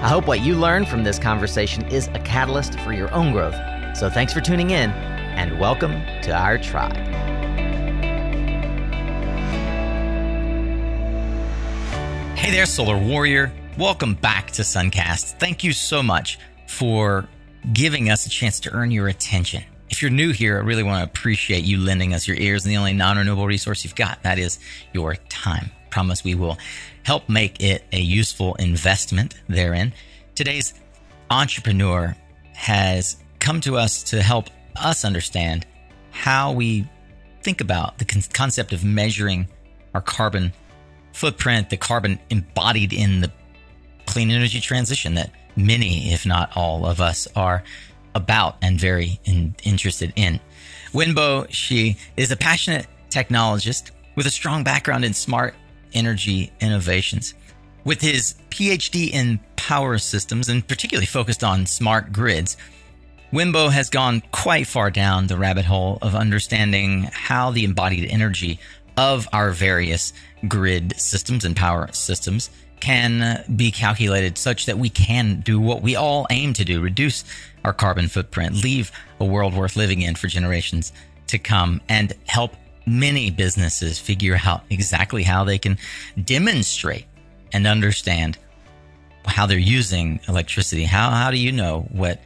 I hope what you learn from this conversation is a catalyst for your own growth. So thanks for tuning in, and welcome to our tribe. Hey there, solar warrior. Welcome back to Suncast. Thank you so much for giving us a chance to earn your attention. If you're new here, I really want to appreciate you lending us your ears and the only non-renewable resource you've got, that is your time. Promise we will help make it a useful investment therein. Today's entrepreneur has come to us to help us understand how we think about the concept of measuring our carbon footprint, the carbon embodied in the clean energy transition that many, if not all of us, are about and very interested in. Wenbo, she is a passionate technologist with a strong background in smart energy innovations. With his PhD in power systems and particularly focused on smart grids, Wenbo has gone quite far down the rabbit hole of understanding how the embodied energy of our various grid systems and power systems can be calculated such that we can do what we all aim to do, reduce our carbon footprint, leave a world worth living in for generations to come, and help many businesses figure out exactly how they can demonstrate and understand how they're using electricity. How do you know what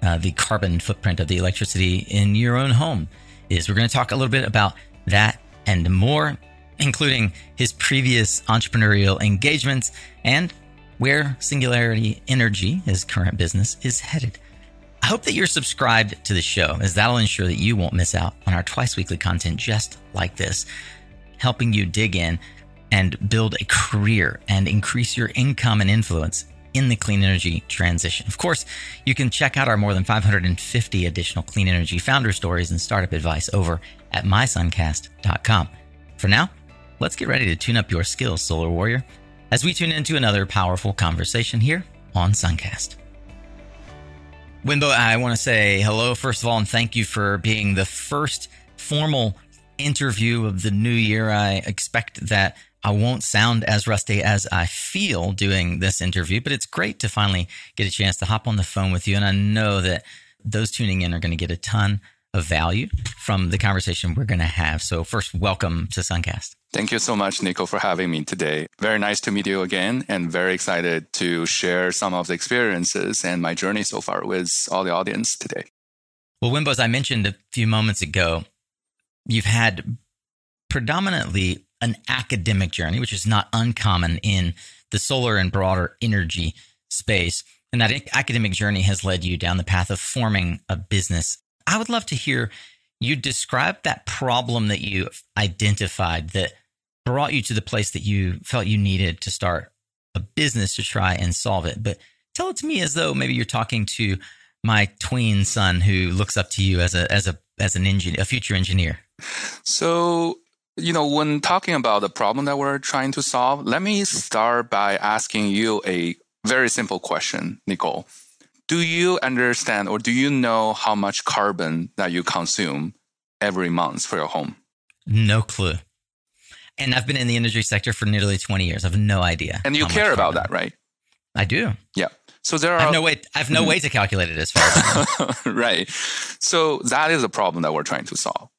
the carbon footprint of the electricity in your own home is? We're going to talk a little bit about that and more, including his previous entrepreneurial engagements and where Singularity Energy, his current business, is headed. I hope that you're subscribed to the show, as that'll ensure that you won't miss out on our twice-weekly content just like this, helping you dig in and build a career and increase your income and influence in the clean energy transition. Of course, you can check out our more than 550 additional clean energy founder stories and startup advice over at mysuncast.com. For now, let's get ready to tune up your skills, solar warrior, as we tune into another powerful conversation here on Suncast. Wenbo, I want to say hello, first of all, and thank you for being the first formal interview of the new year. I expect that I won't sound as rusty as I feel doing this interview, but it's great to finally get a chance to hop on the phone with you. And I know that those tuning in are going to get a ton of value from the conversation we're going to have. So first, welcome to Suncast. Thank you so much, Nico, for having me today. Very nice to meet you again, and very excited to share some of the experiences and my journey so far with all the audience today. Well, Wenbo, as I mentioned a few moments ago, you've had predominantly an academic journey, which is not uncommon in the solar and broader energy space. And that academic journey has led you down the path of forming a business. I would love to hear you describe that problem that you identified that brought you to the place that you felt you needed to start a business to try and solve it. But tell it to me as though maybe you're talking to my tween son who looks up to you as an engineer, a future engineer. So, you know, when talking about the problem that we're trying to solve, let me start by asking you a very simple question, Nicole. Do you understand or do you know how much carbon that you consume every month for your home? No clue. And I've been in the energy sector for nearly 20 years. I have no idea. And you care about that, right? I do. Yeah. So there are I have no way to calculate it as far as right. So that is a problem that we're trying to solve.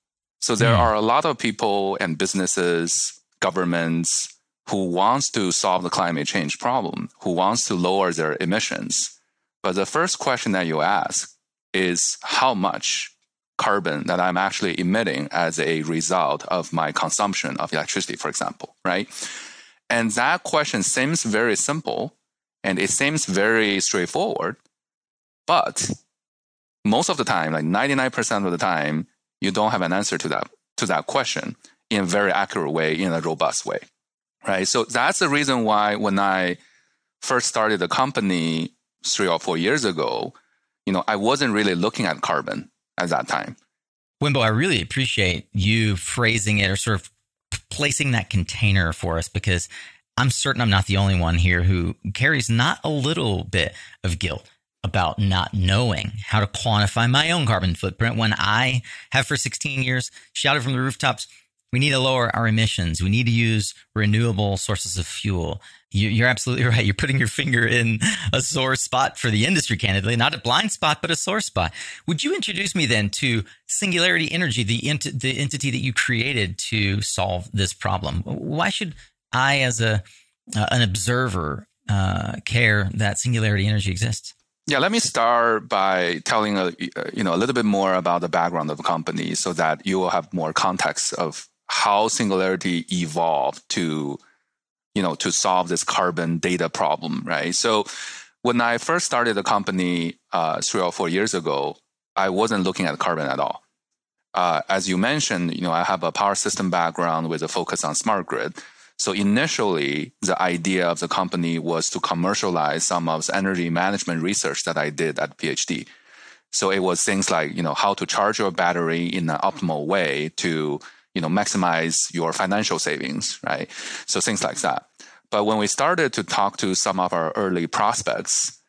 So there are a lot of people and businesses, governments who wants to solve the climate change problem, who wants to lower their emissions. But the first question that you ask is how much carbon that I'm actually emitting as a result of my consumption of electricity, for example, right? And that question seems very simple and it seems very straightforward. But most of the time, like 99% of the time, you don't have an answer to that question in a very accurate way, in a robust way, right? So that's the reason why when I first started the company 3 or 4 years ago, you know, I wasn't really looking at carbon at that time. Wenbo, I really appreciate you phrasing it or sort of placing that container for us, because I'm certain I'm not the only one here who carries not a little bit of guilt about not knowing how to quantify my own carbon footprint when I have for 16 years shouted from the rooftops, we need to lower our emissions. We need to use renewable sources of fuel. You're absolutely right. You're putting your finger in a sore spot for the industry, candidly, not a blind spot, but a sore spot. Would you introduce me then to Singularity Energy, the entity that you created to solve this problem? Why should I, as an observer, care that Singularity Energy exists? Yeah, let me start by telling a little bit more about the background of the company, so that you will have more context of how Singularity evolved to solve this carbon data problem, right? So when I first started the company 3 or 4 years ago, I wasn't looking at carbon at all. As you mentioned, I have a power system background with a focus on smart grid. So initially, the idea of the company was to commercialize some of the energy management research that I did at PhD. So it was things like, how to charge your battery in an optimal way to, maximize your financial savings, right? So things like that. But when we started to talk to some of our early prospects,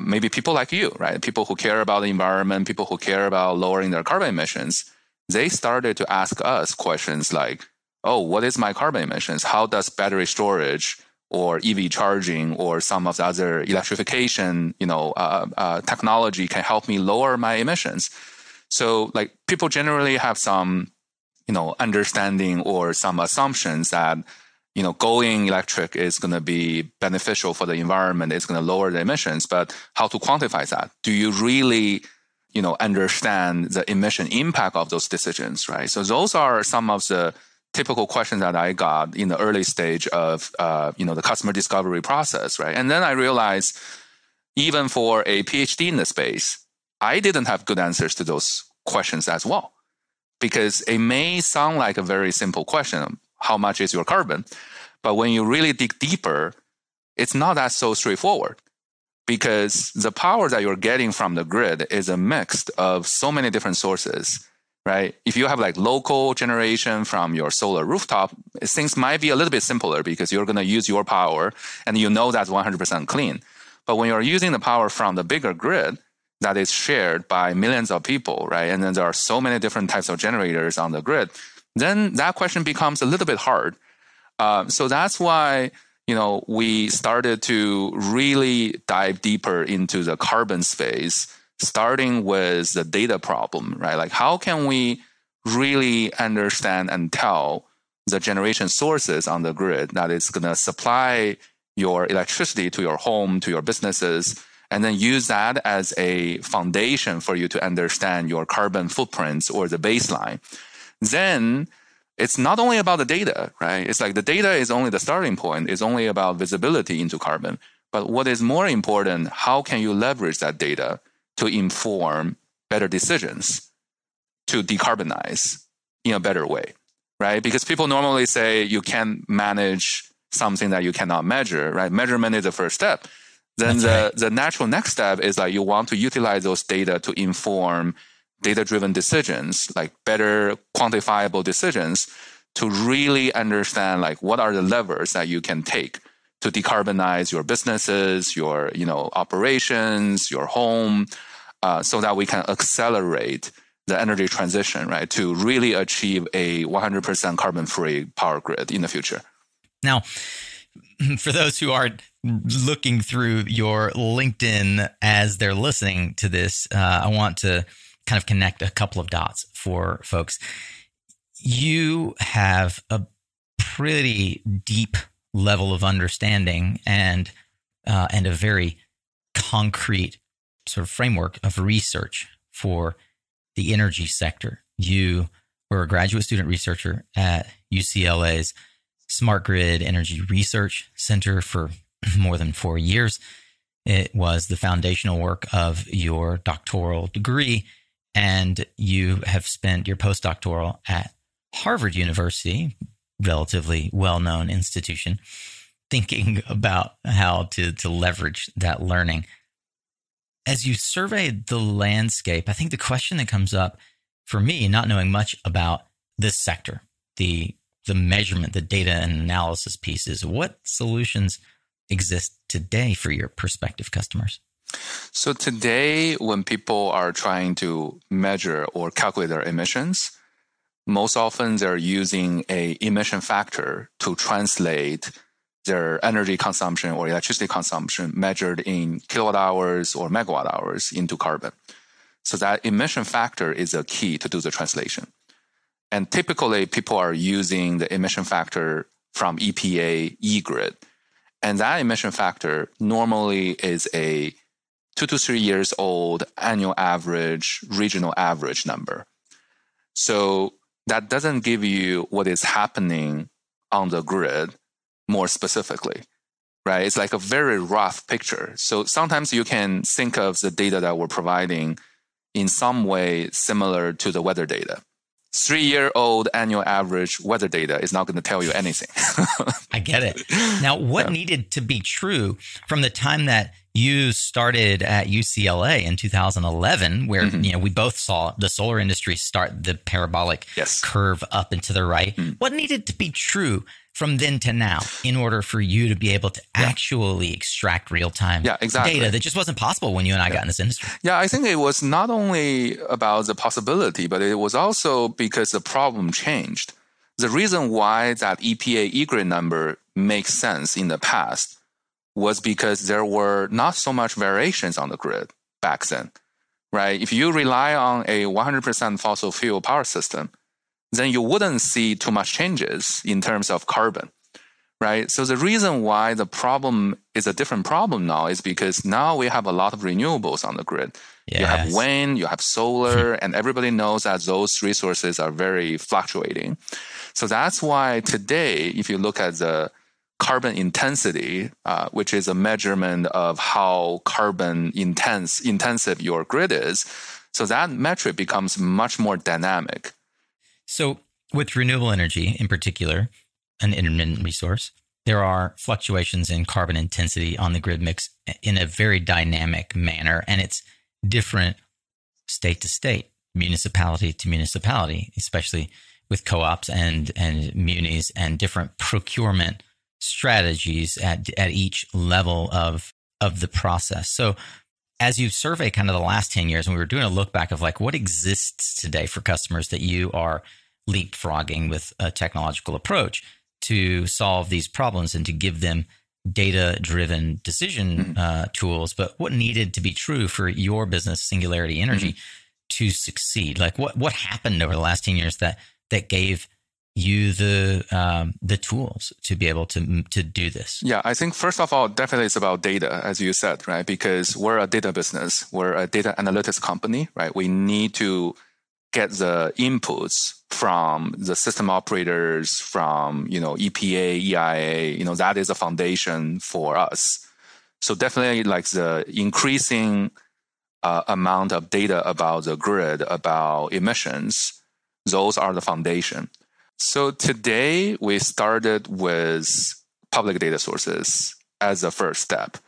maybe people like you, right? People who care about the environment, people who care about lowering their carbon emissions, they started to ask us questions like, oh, what is my carbon emissions? How does battery storage or EV charging or some of the other electrification, technology can help me lower my emissions? So like people generally have some, understanding or some assumptions that, going electric is going to be beneficial for the environment. It's going to lower the emissions, but how to quantify that? Do you really understand the emission impact of those decisions, right? So those are some of the typical question that I got in the early stage of, the customer discovery process, right? And then I realized even for a PhD in the space, I didn't have good answers to those questions as well, because it may sound like a very simple question, how much is your carbon? But when you really dig deeper, it's not that so straightforward, because the power that you're getting from the grid is a mix of so many different sources, right? If you have like local generation from your solar rooftop, things might be a little bit simpler because you're going to use your power and that's 100% clean. But when you're using the power from the bigger grid that is shared by millions of people, right? And then there are so many different types of generators on the grid, then that question becomes a little bit hard. So that's why, we started to really dive deeper into the carbon space, starting with the data problem, right? Like how can we really understand and tell the generation sources on the grid that is going to supply your electricity to your home, to your businesses, and then use that as a foundation for you to understand your carbon footprints or the baseline. Then it's not only about the data, right? It's like the data is only the starting point. It's only about visibility into carbon. But what is more important, how can you leverage that data to inform better decisions to decarbonize in a better way, right? Because people normally say you can't manage something that you cannot measure, right? Measurement is the first step. Then the natural next step is like you want to utilize those data to inform data-driven decisions, like better quantifiable decisions, to really understand like what are the levers that you can take to decarbonize your businesses, your, operations, your home, so that we can accelerate the energy transition, right, to really achieve a 100% carbon-free power grid in the future. Now, for those who are looking through your LinkedIn as they're listening to this, I want to kind of connect a couple of dots for folks. You have a pretty deep level of understanding and a very concrete sort of framework of research for the energy sector. You were a graduate student researcher at UCLA's Smart Grid Energy Research Center for more than 4 years. It was the foundational work of your doctoral degree, and you have spent your postdoctoral at Harvard University, relatively well-known institution, thinking about how to leverage that learning. as you surveyed the landscape, I think the question that comes up for me, not knowing much about this sector, the measurement, the data and analysis piece, is what solutions exist today for your prospective customers? So today, when people are trying to measure or calculate their emissions, most often they're using an emission factor to translate their energy consumption or electricity consumption measured in kilowatt hours or megawatt hours into carbon. So that emission factor is a key to do the translation. And typically, people are using the emission factor from EPA eGrid. And that emission factor normally is a 2 to 3 years old annual average, regional average number. So that doesn't give you what is happening on the grid more specifically, right? It's like a very rough picture. So sometimes you can think of the data that we're providing in some way similar to the weather data. 3-year-old annual average weather data is not going to tell you anything. I get it. Now, what needed to be true from the time that you started at UCLA in 2011, where we both saw the solar industry start the parabolic curve up and to the right? What needed to be true from then to now in order for you to be able to actually extract real-time data that just wasn't possible when you and I got in this industry? Yeah, I think it was not only about the possibility, but it was also because the problem changed. The reason why that EPA eGrid number makes sense in the past was because there were not so much variations on the grid back then, right? If you rely on a 100% fossil fuel power system, then you wouldn't see too much changes in terms of carbon, right? So the reason why the problem is a different problem now is because now we have a lot of renewables on the grid. Yes. You have wind, you have solar, and everybody knows that those resources are very fluctuating. So that's why today, if you look at the carbon intensity, which is a measurement of how carbon intensive your grid is, so that metric becomes much more dynamic. So with renewable energy in particular, an intermittent resource, there are fluctuations in carbon intensity on the grid mix in a very dynamic manner, and it's different state to state, municipality to municipality, especially with co-ops and munis and different procurement strategies at each level of the process. So as you survey kind of the last 10 years, and we were doing a look back of like what exists today for customers that you are leapfrogging with a technological approach to solve these problems and to give them data-driven decision tools, but what needed to be true for your business, Singularity Energy, to succeed? Like what happened over the last 10 years that gave you the tools to be able to do this? Yeah, I think first of all, definitely it's about data, as you said, right? Because we're a data business, we're a data analytics company, right? We need to get the inputs from the system operators, from EPA, EIA. That is a foundation for us. So definitely, like the increasing amount of data about the grid, about emissions, those are the foundation. So today, we started with public data sources as a first step,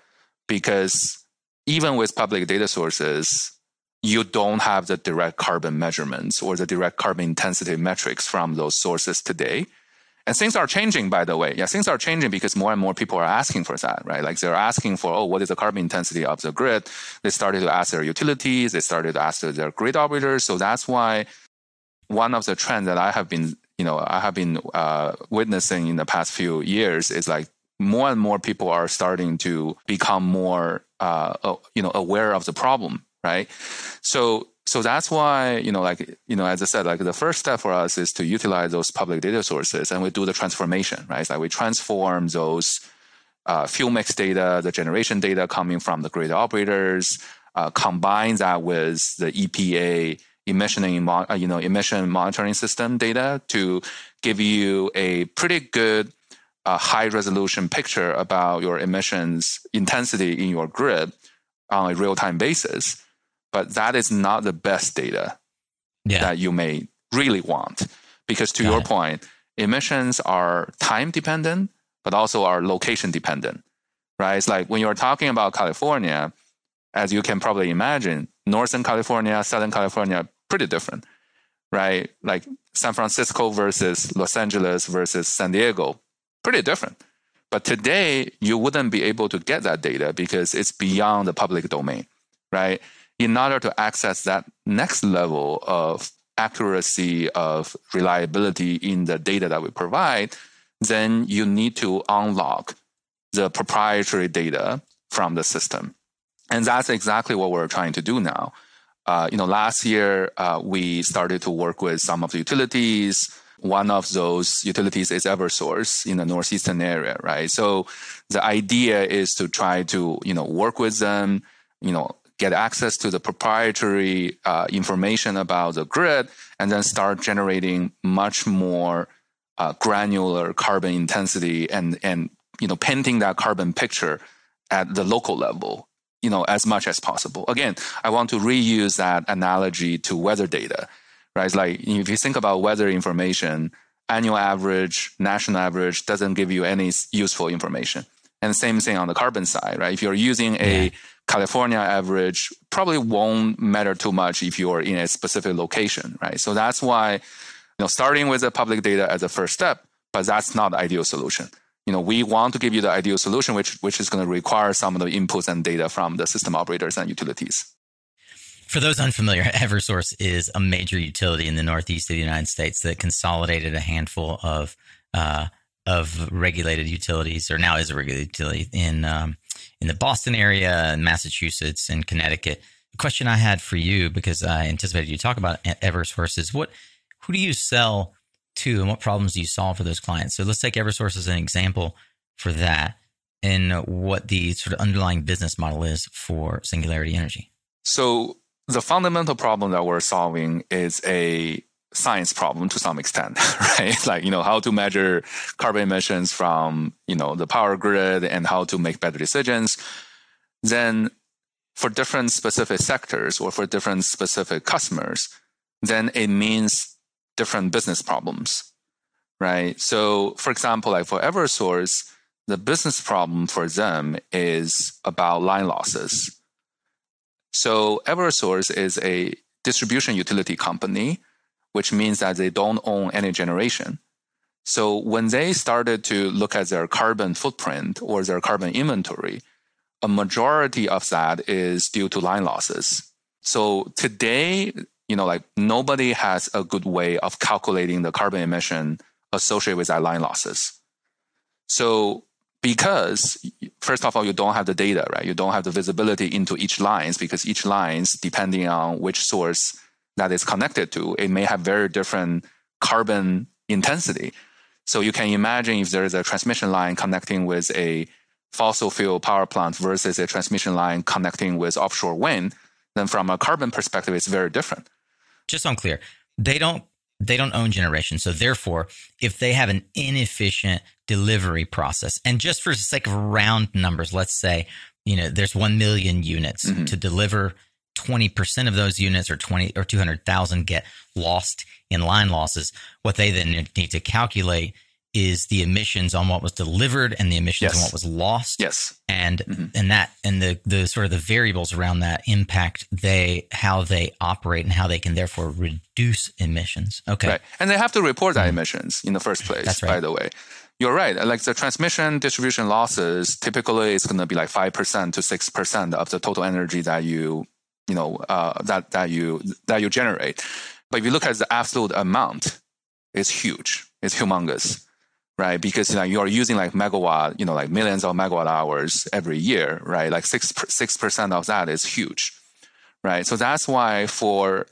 because even with public data sources, you don't have the direct carbon measurements or the direct carbon intensity metrics from those sources today. And things are changing, by the way. Yeah, things are changing because more and more people are asking for that, right? Like they're asking for, what is the carbon intensity of the grid? They started to ask their utilities. They started to ask their grid operators. So that's why one of the trends that I have been witnessing in the past few years is like more and more people are starting to become more, aware of the problem, right? So that's why, as I said, like the first step for us is to utilize those public data sources, and we do the transformation, right? It's like we transform those fuel mix data, the generation data coming from the grid operators, combine that with the EPA emission monitoring system data to give you a pretty good high resolution picture about your emissions intensity in your grid on a real-time basis. But that is not the best data that you may really want, because to your point, emissions are time dependent, but also are location dependent, right? It's like when you're talking about California, as you can probably imagine, Northern California, Southern California, pretty different, right? Like San Francisco versus Los Angeles versus San Diego, pretty different. But today, you wouldn't be able to get that data because it's beyond the public domain, right? In order to access that next level of accuracy, of reliability in the data that we provide, then you need to unlock the proprietary data from the system. And that's exactly what we're trying to do now. Last year, we started to work with some of the utilities. One of those utilities is Eversource in the northeastern area, right? So the idea is to try to, work with them, get access to the proprietary information about the grid, and then start generating much more granular carbon intensity and painting that carbon picture at the local level, as much as possible. Again, I want to reuse that analogy to weather data, right? It's like if you think about weather information, annual average, national average doesn't give you any useful information. And same thing on the carbon side, right? If you're using a California average, probably won't matter too much if you are in a specific location, right? So that's why, starting with the public data as a first step, but that's not the ideal solution. We want to give you the ideal solution, which is going to require some of the inputs and data from the system operators and utilities. For those unfamiliar, Eversource is a major utility in the northeast of the United States that consolidated a handful of regulated utilities, or now is a regulated utility in the Boston area, in Massachusetts, and Connecticut. The question I had for you, because I anticipated you talk about Eversource, is who do you sell to, and what problems do you solve for those clients? So let's take Eversource as an example for that, and what the sort of underlying business model is for Singularity Energy. So the fundamental problem that we're solving is a science problem to some extent, right? Like, how to measure carbon emissions from, the power grid and how to make better decisions. Then for different specific sectors or for different specific customers, then it means different business problems, right? So for example, like for Eversource, the business problem for them is about line losses. So Eversource is a distribution utility company, which means that they don't own any generation. So when they started to look at their carbon footprint or their carbon inventory, a majority of that is due to line losses. So today, nobody has a good way of calculating the carbon emission associated with that line losses. So because, first of all, you don't have the data, right? You don't have the visibility into each lines, because each lines, depending on which source that is connected to, it may have very different carbon intensity. So you can imagine if there is a transmission line connecting with a fossil fuel power plant versus a transmission line connecting with offshore wind, then from a carbon perspective, it's very different. Just so I'm clear, they don't own generation. So therefore, if they have an inefficient delivery process, and just for the sake of round numbers, let's say, there's 1 million units to deliver, 20% of those units or 200,000 get lost in line losses. What they then need to calculate is the emissions on what was delivered and the emissions on what was lost. Yes. And the sort of the variables around that impact how they operate and how they can therefore reduce emissions. Okay. Right. And they have to report that emissions in the first place. That's right. By the way, you're right. Like the transmission distribution losses, typically it's going to be like 5% to 6% of the total energy that you generate. But if you look at the absolute amount, it's huge. It's humongous, right? Because you are using like megawatt, like millions of megawatt hours every year, right? Like 6% of that is huge, right? So that's why for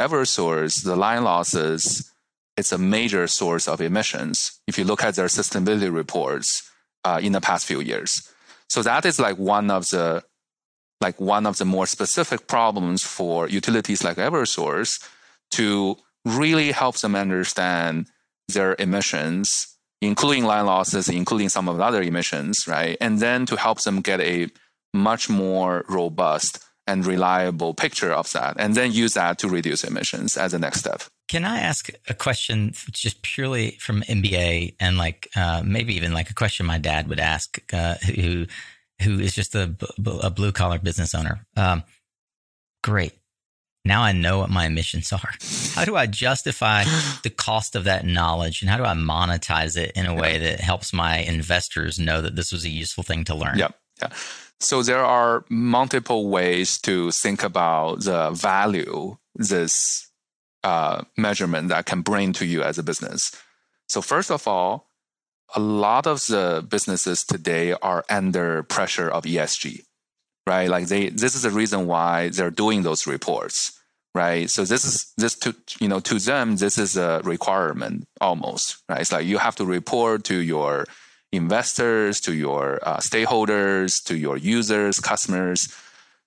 Eversource, the line losses, it's a major source of emissions. If you look at their sustainability reports in the past few years, so that is like one of the more specific problems for utilities like Eversource, to really help them understand their emissions, including line losses, including some of the other emissions, right? And then to help them get a much more robust and reliable picture of that, and then use that to reduce emissions as a next step. Can I ask a question just purely from MBA, and maybe even like a question my dad would ask, who who is just a blue collar business owner. Great. Now I know what my emissions are. How do I justify the cost of that knowledge, and how do I monetize it in a way that helps my investors know that this was a useful thing to learn? Yep. Yeah. So there are multiple ways to think about the value this measurement that can bring to you as a business. So first of all, a lot of the businesses today are under pressure of ESG, right? Like this is the reason why they're doing those reports, right? So to them, this is a requirement almost, right? It's like you have to report to your investors, to your stakeholders, to your users, customers.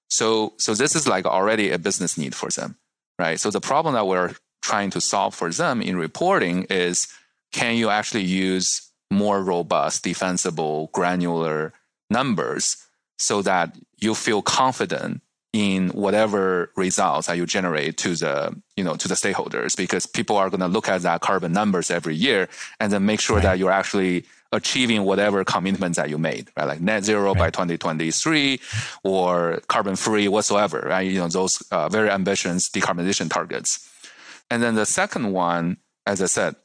So this is like already a business need for them, right? So the problem that we're trying to solve for them in reporting is, can you actually use more robust, defensible, granular numbers so that you feel confident in whatever results that you generate to the stakeholders? Because people are going to look at that carbon numbers every year and then make sure right. that you're actually achieving whatever commitments that you made, right? Like net zero right. by 2023 or carbon free whatsoever, right? Those very ambitious decarbonization targets. And then the second one, as I said,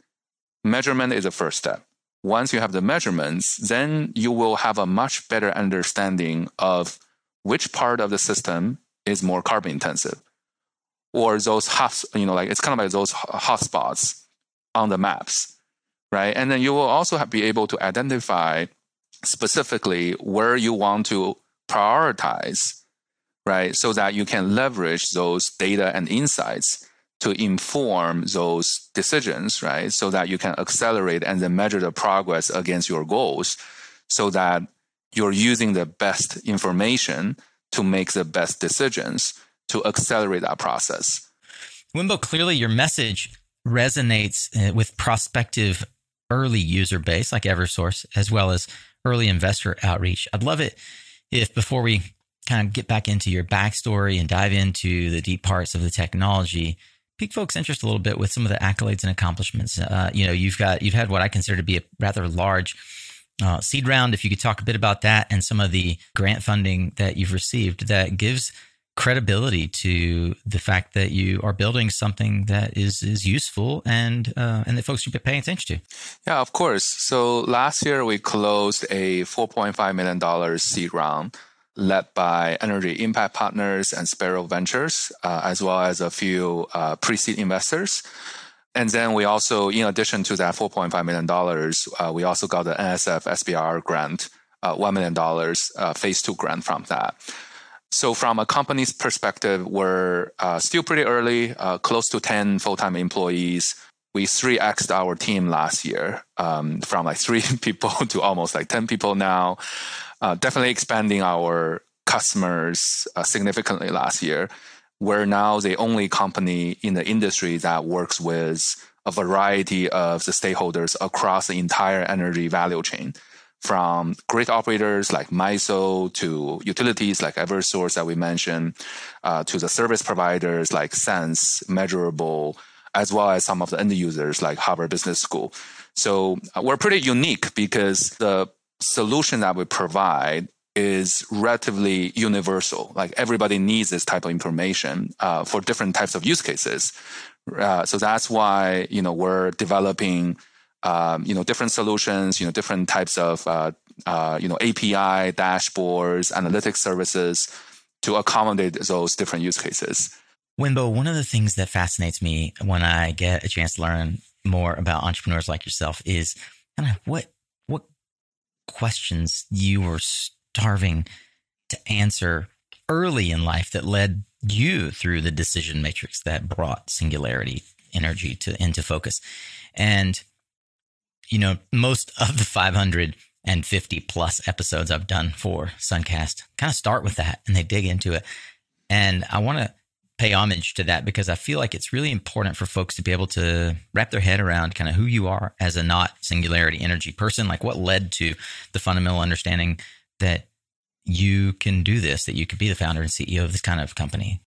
measurement is the first step. Once you have the measurements, then you will have a much better understanding of which part of the system is more carbon intensive, or those it's kind of like those hotspots on the maps. Right? And then you will also be able to identify specifically where you want to prioritize, right? So that you can leverage those data and insights to inform those decisions, right? So that you can accelerate and then measure the progress against your goals so that you're using the best information to make the best decisions to accelerate that process. Wenbo, clearly your message resonates with prospective early user base like Eversource, as well as early investor outreach. I'd love it if, before we kind of get back into your backstory and dive into the deep parts of the technology, pique folks' interest a little bit with some of the accolades and accomplishments. You've had what I consider to be a rather large seed round. If you could talk a bit about that and some of the grant funding that you've received that gives credibility to the fact that you are building something that is useful and that folks should be paying attention to. Yeah, of course. So last year we closed a $4.5 million seed round led by Energy Impact Partners and Sparrow Ventures, as well as a few pre-seed investors. And then we also, in addition to that $4.5 million, we also got the NSF SBR grant, $1 million phase two grant from that. So from a company's perspective, we're still pretty early, close to 10 full-time employees. We 3X'd our team last year from like 3 people to almost like 10 people now. Definitely expanding our customers significantly last year. We're now the only company in the industry that works with a variety of the stakeholders across the entire energy value chain, from grid operators like MISO to utilities like Eversource that we mentioned, to the service providers like Sense, Measurable, as well as some of the end users like Harvard Business School. So we're pretty unique because the solution that we provide is relatively universal. Like everybody needs this type of information for different types of use cases. So that's why, we're developing different solutions, different types of, API, dashboards, analytics services to accommodate those different use cases. Wenbo, one of the things that fascinates me when I get a chance to learn more about entrepreneurs like yourself is kind of what questions you were starving to answer early in life that led you through the decision matrix that brought Singularity Energy into focus. And most of the 550 plus episodes I've done for Suncast kind of start with that and they dig into it. And I want to pay homage to that because I feel like it's really important for folks to be able to wrap their head around kind of who you are as a not Singularity Energy person, like what led to the fundamental understanding that you can do this, that you could be the founder and CEO of this kind of company.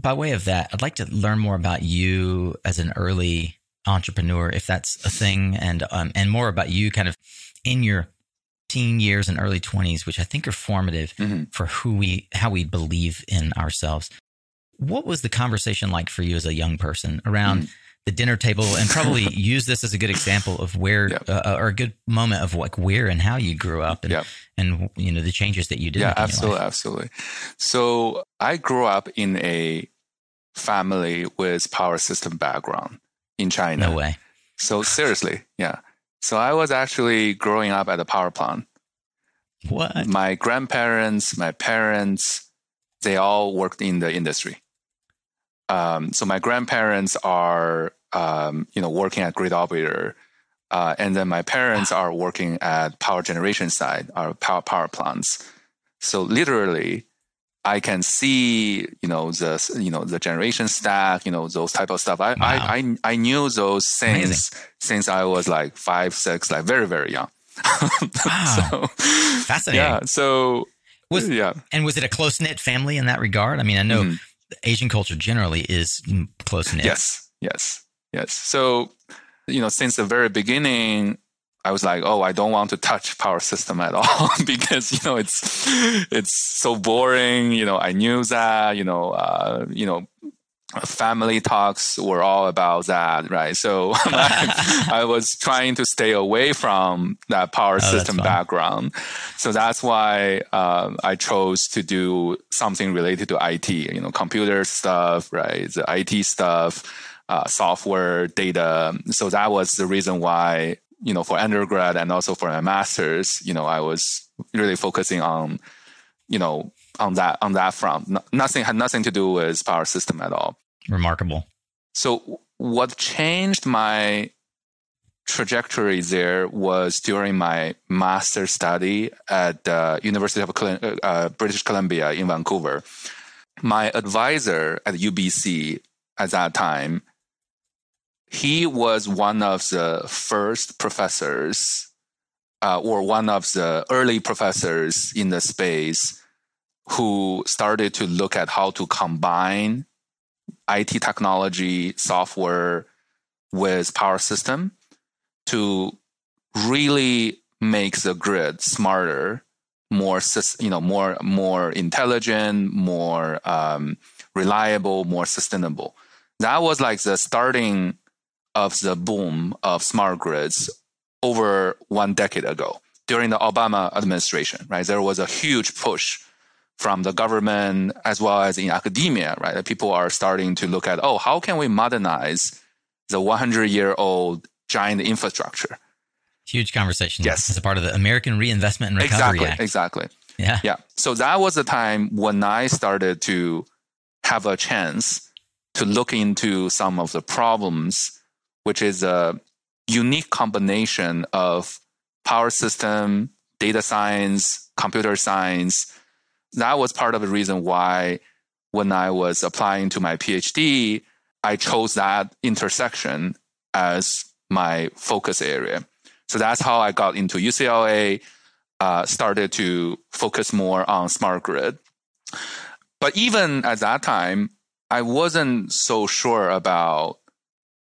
By way of that, I'd like to learn more about you as an early entrepreneur, if that's a thing, and more about you kind of in your teen years and early 20s, which I think are formative for how we believe in ourselves. What was the conversation like for you as a young person around the dinner table, and probably use this as a good example of where, or a good moment of like where and how you grew up and you know, the changes that you did. Yeah, absolutely. Absolutely. So I grew up in a family with power system background in China. No way. So seriously. Yeah. So I was actually growing up at a power plant. What? My grandparents, my parents, they all worked in the industry. So my grandparents are, you know, working at grid operator, and then my parents are working at power generation side, our power plants. So literally, I can see, the generation stack, those type of stuff. I knew those things since I was like 5, 6, like very, very young. Wow. So, fascinating. Yeah. So and was it a close-knit family in that regard? I mean, I know Asian culture generally is close-knit. Yes. So, since the very beginning, I was like, oh, I don't want to touch power system at all because, it's so boring. I knew that, family talks were all about that, right? So I was trying to stay away from that power system background. So that's why I chose to do something related to IT, computer stuff, right? The IT stuff, software, data. So that was the reason why, for undergrad and also for my master's, I was really focusing on, on that front. Nothing had nothing to do with power system at all. Remarkable. So what changed my trajectory there was during my master's study at the University of British Columbia in Vancouver. My advisor at UBC at that time, he was one of the first professors or one of the early professors in the space who started to look at how to combine IT technology, software with power system to really make the grid smarter, more intelligent, more reliable, more sustainable. That was like the starting of the boom of smart grids over 1 decade ago during the Obama administration, right? There was a huge push from the government as well as in academia, right? People are starting to look at, how can we modernize the 100-year-old giant infrastructure? Huge conversation. Yes. As a part of the American Reinvestment and Recovery Act. Exactly. Yeah. Yeah. So that was the time when I started to have a chance to look into some of the problems, which is a unique combination of power system, data science, computer science. That was part of the reason why when I was applying to my PhD, I chose that intersection as my focus area. So that's how I got into UCLA, started to focus more on smart grid. But even at that time, I wasn't so sure about,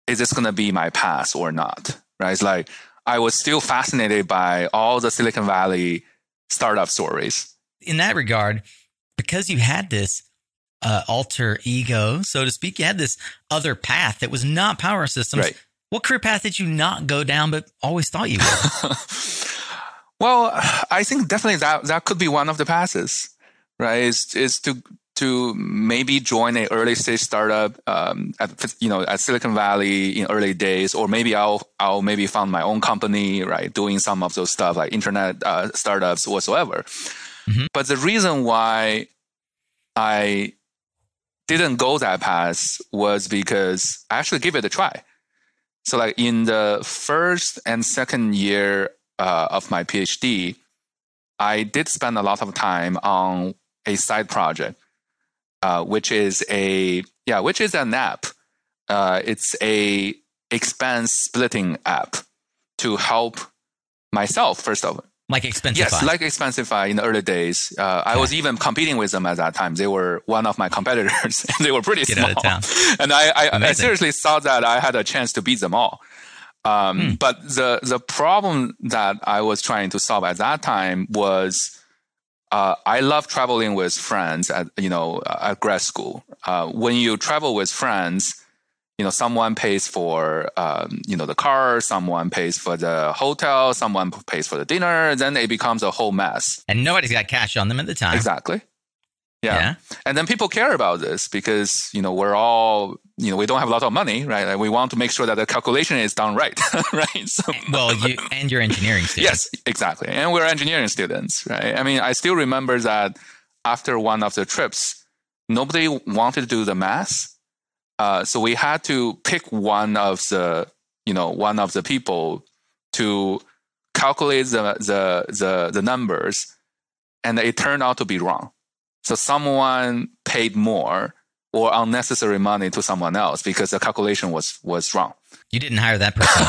is this going to be my path or not, right? It's like, I was still fascinated by all the Silicon Valley startup stories. In that regard, because you had this alter ego, so to speak, you had this other path that was not power systems. Right. What career path did you not go down, but always thought you would? Well, I think definitely that could be one of the paths, right? Is to maybe join an early stage startup, at Silicon Valley in early days, or maybe I'll maybe found my own company, right? Doing some of those stuff like internet startups whatsoever. Mm-hmm. But the reason why I didn't go that path was because I actually gave it a try. So like in the first and second year of my PhD, I did spend a lot of time on a side project, which is an app. It's a expense splitting app to help myself, first of all. Like Expensify. Yes, like Expensify in the early days. Okay. I was even competing with them at that time. They were one of my competitors, and they were pretty small. Get out of town. And I seriously thought that I had a chance to beat them all. But the problem that I was trying to solve at that time was I love traveling with friends at grad school. When you travel with friends, someone pays for the car, someone pays for the hotel, someone pays for the dinner. Then it becomes a whole mess, and nobody's got cash on them at the time. Exactly. Yeah. And then people care about this because, we're all, we don't have a lot of money, right? And we want to make sure that the calculation is done right, right? So, well, you're engineering students. Yes, exactly. And we're engineering students, right? I mean, I still remember that after one of the trips, nobody wanted to do the math. So we had to pick one of the people to calculate the numbers. And it turned out to be wrong. So someone paid more or unnecessary money to someone else because the calculation was wrong. You didn't hire that person.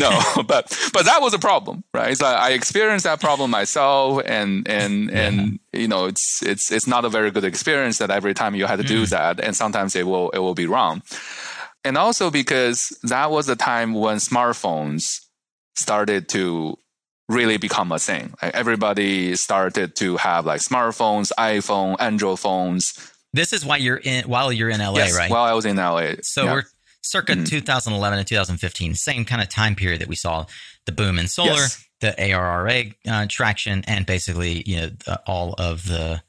No, but that was a problem, right? So I experienced that problem myself, and it's not a very good experience that every time you had to do that, and sometimes it will be wrong. And also because that was the time when smartphones started to really become a thing. Everybody started to have smartphones, iPhone, Android phones. This is why you're in LA, yes, right? While I was in LA. So we're circa 2011 and 2015, same kind of time period that we saw the boom in solar, the ARRA traction, and basically, all of the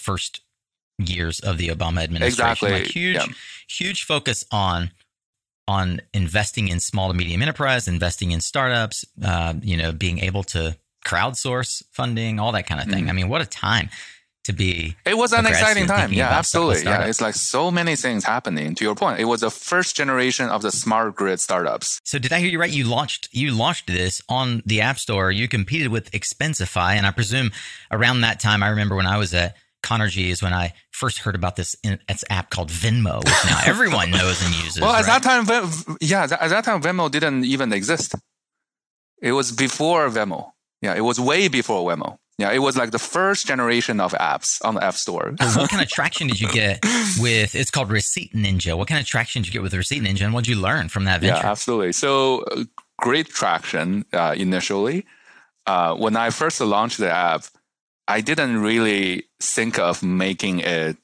first years of the Obama administration. Exactly. Huge focus on investing in small to medium enterprise, investing in startups, being able to crowdsource funding, all that kind of thing. I mean, what a time to be. It was an exciting time. Yeah, absolutely. Yeah, it's so many things happening. To your point, it was the first generation of the smart grid startups. So did I hear you right? You launched this on the App Store. You competed with Expensify. And I presume around that time, I remember when I was at Conergy is when I first heard about this app called Venmo, which now everyone knows and uses. Well, at that time, Venmo didn't even exist. It was before Venmo. Yeah, it was way before Venmo. Yeah, it was the first generation of apps on the App Store. Well, what kind of traction did you get with, it's called Receipt Ninja. What kind of traction did you get with Receipt Ninja, and what did you learn from that venture? Yeah, absolutely. So great traction initially. When I first launched the app, I didn't really think of making it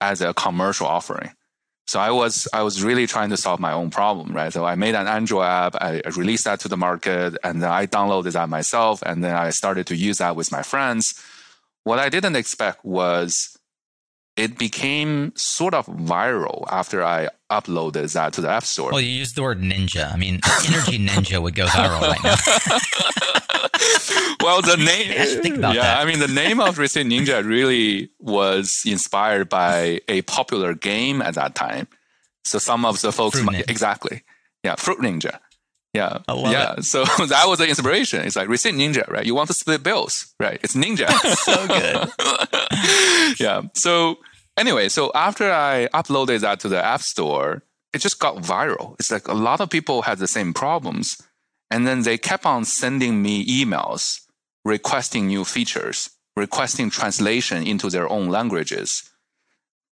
as a commercial offering. So I was really trying to solve my own problem, right? So I made an Android app, I released that to the market, and then I downloaded that myself, and then I started to use that with my friends. What I didn't expect was it became sort of viral after I uploaded that to the App Store. Well, you used the word ninja. I mean, Energy Ninja would go viral right now. Well, the name. The name of Receipt Ninja really was inspired by a popular game at that time. So some of the folks, Fruit Ninja. Yeah, I love it. So that was the inspiration. It's Receipt Ninja, right? You want to split bills, right? It's Ninja. So good. Yeah. So anyway, so after I uploaded that to the App Store, it just got viral. It's a lot of people had the same problems. And then they kept on sending me emails requesting new features, requesting translation into their own languages.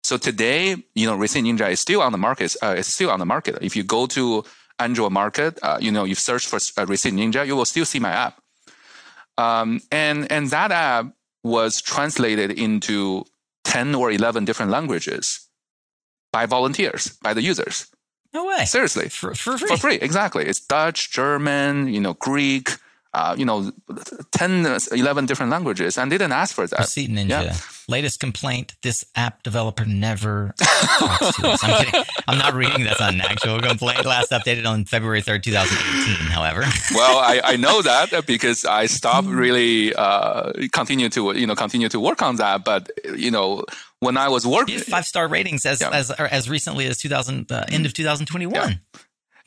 So today, Receipt Ninja is still on the market. It's still on the market. If you go to Android market, you search for Receipt Ninja, you will still see my app. And that app was translated into 10 or 11 different languages by volunteers, by the users. No way. Seriously. For free. For free, exactly. It's Dutch, German, Greek, 10, 11 different languages. And they didn't ask for that. Receipt Ninja. Yeah. Latest complaint, this app developer never talks to us. I'm kidding. I'm not reading this on an actual complaint. Last updated on February 3rd, 2018, however. Well, I know that because I stopped really, continue to work on that. But, when I was working, 5-star ratings as recently as end of 2021. Yeah.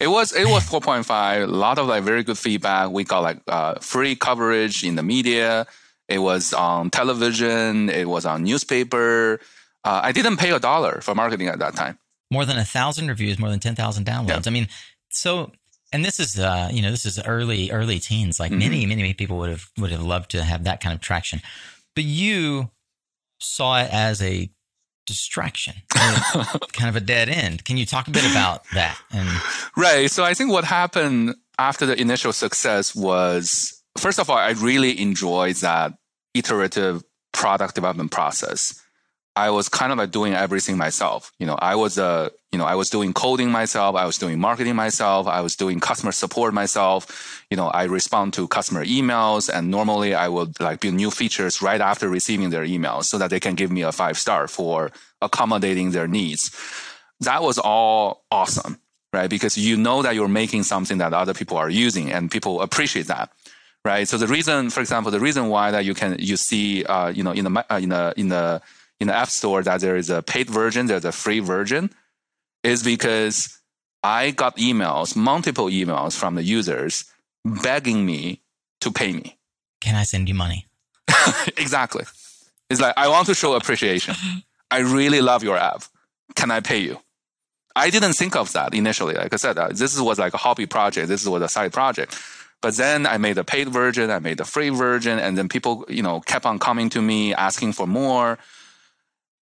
It was 4.5. A lot of very good feedback. We got free coverage in the media. It was on television. It was on newspaper. I didn't pay $1 for marketing at that time. More than 1,000 reviews, more than 10,000 downloads. Yeah. I mean, so, and this is early teens. Many people would have loved to have that kind of traction, but you saw it as a distraction, kind of a dead end. Can you talk a bit about that? Right. So I think what happened after the initial success was, first of all, I really enjoyed that iterative product development process. I was kind of like doing everything myself. I was doing coding myself. I was doing marketing myself. I was doing customer support myself. I respond to customer emails, and normally I would like build new features right after receiving their emails so that they can give me a 5-star for accommodating their needs. That was all awesome, right? Because you know that you're making something that other people are using and people appreciate that. Right? So the reason why that you see in the App Store that there is a paid version, there's a free version, is because I got multiple emails from the users begging me to pay me. Can I send you money? Exactly. It's like, I want to show appreciation. I really love your app. Can I pay you? I didn't think of that initially. Like I said, this was like a hobby project. This was a side project. But then I made a paid version. I made a free version. And then people, kept on coming to me, asking for more.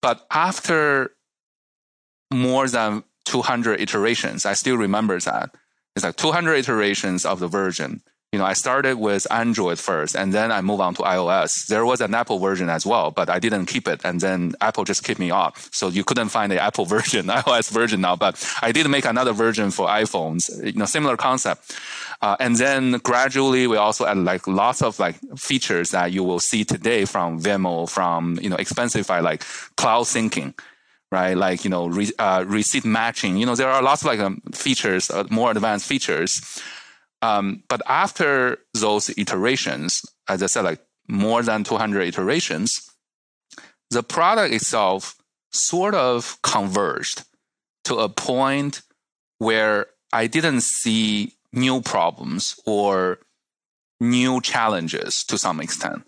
But after more than 200 iterations, I still remember that. It's like 200 iterations of the version. I started with Android first, and then I moved on to iOS. There was an Apple version as well, but I didn't keep it. And then Apple just kicked me off. So you couldn't find the Apple version, iOS version now. But I did make another version for iPhones, similar concept. And then gradually we also add lots of features that you will see today from Venmo, from, Expensify, like cloud syncing, right? Like, receipt matching. There are lots of features, more advanced features. But after those iterations, as I said, more than 200 iterations, the product itself sort of converged to a point where I didn't see new problems or new challenges to some extent,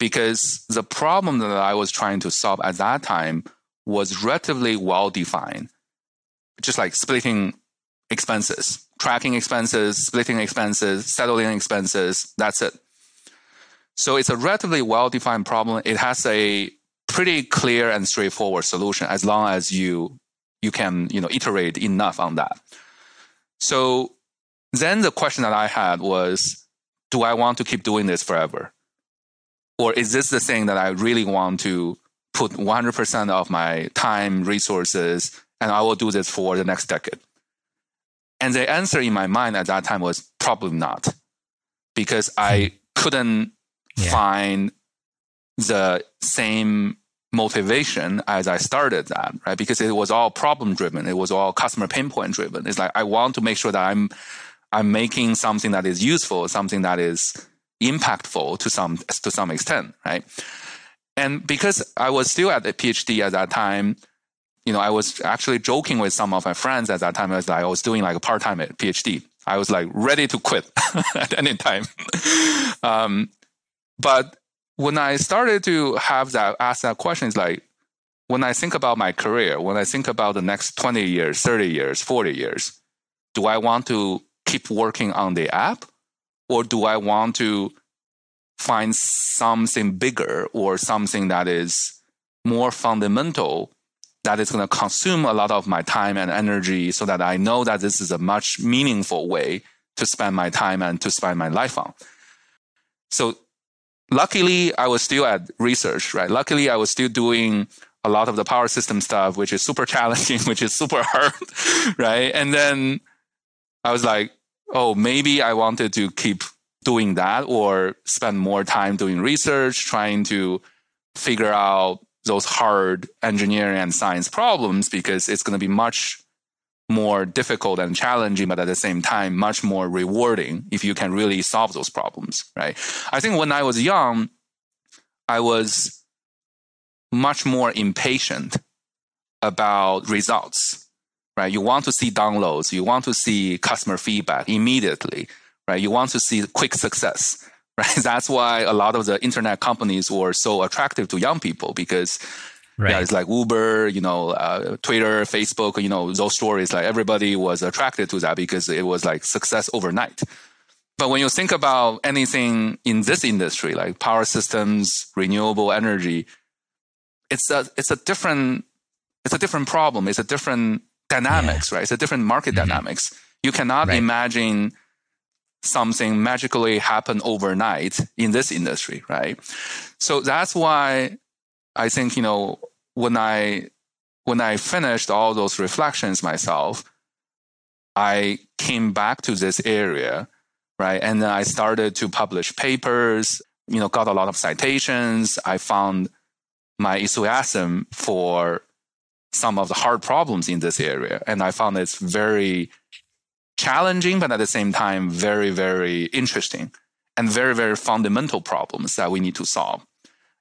because the problem that I was trying to solve at that time was relatively well-defined, just like splitting expenses, tracking expenses, splitting expenses, settling expenses. That's it. So it's a relatively well-defined problem. It has a pretty clear and straightforward solution as long as you can, iterate enough on that. So then the question that I had was, do I want to keep doing this forever? Or is this the thing that I really want to put 100% of my time, resources, and I will do this for the next decade? And the answer in my mind at that time was probably not, because I couldn't find the same motivation as I started that, right? Because it was all problem driven. It was all customer pain point driven. It's like, I want to make sure that I'm making something that is useful, something that is impactful to some extent, right? And because I was still at the PhD at that time, I was actually joking with some of my friends at that time. I was doing a part-time PhD. I was ready to quit at any time. But when I started to ask that question, it's when I think about my career, when I think about the next 20 years, 30 years, 40 years, do I want to keep working on the app, or do I want to find something bigger or something that is more fundamental, that is going to consume a lot of my time and energy so that I know that this is a much meaningful way to spend my time and to spend my life on? So luckily, I was still at research, right? Luckily, I was still doing a lot of the power system stuff, which is super challenging, which is super hard, right? And then I was maybe I wanted to keep doing that or spend more time doing research, trying to figure out those hard engineering and science problems, because it's going to be much more difficult and challenging, but at the same time, much more rewarding if you can really solve those problems, right? I think when I was young, I was much more impatient about results, right? You want to see downloads. You want to see customer feedback immediately, right? You want to see quick success. Right? That's why a lot of the internet companies were so attractive to young people, because it's Uber, Twitter, Facebook, those stories, everybody was attracted to that because it was success overnight. But when you think about anything in this industry, power systems, renewable energy, it's a different it's a different problem. It's a different dynamics, right? It's a different market dynamics. You cannot imagine something magically happen overnight in this industry, right? So that's why I think, you know, when I finished all those reflections myself, I came back to this area, right? And then I started to publish papers, you know, got a lot of citations. I found my enthusiasm for some of the hard problems in this area. And I found it's very challenging, but at the same time, very, very interesting and very, very fundamental problems that we need to solve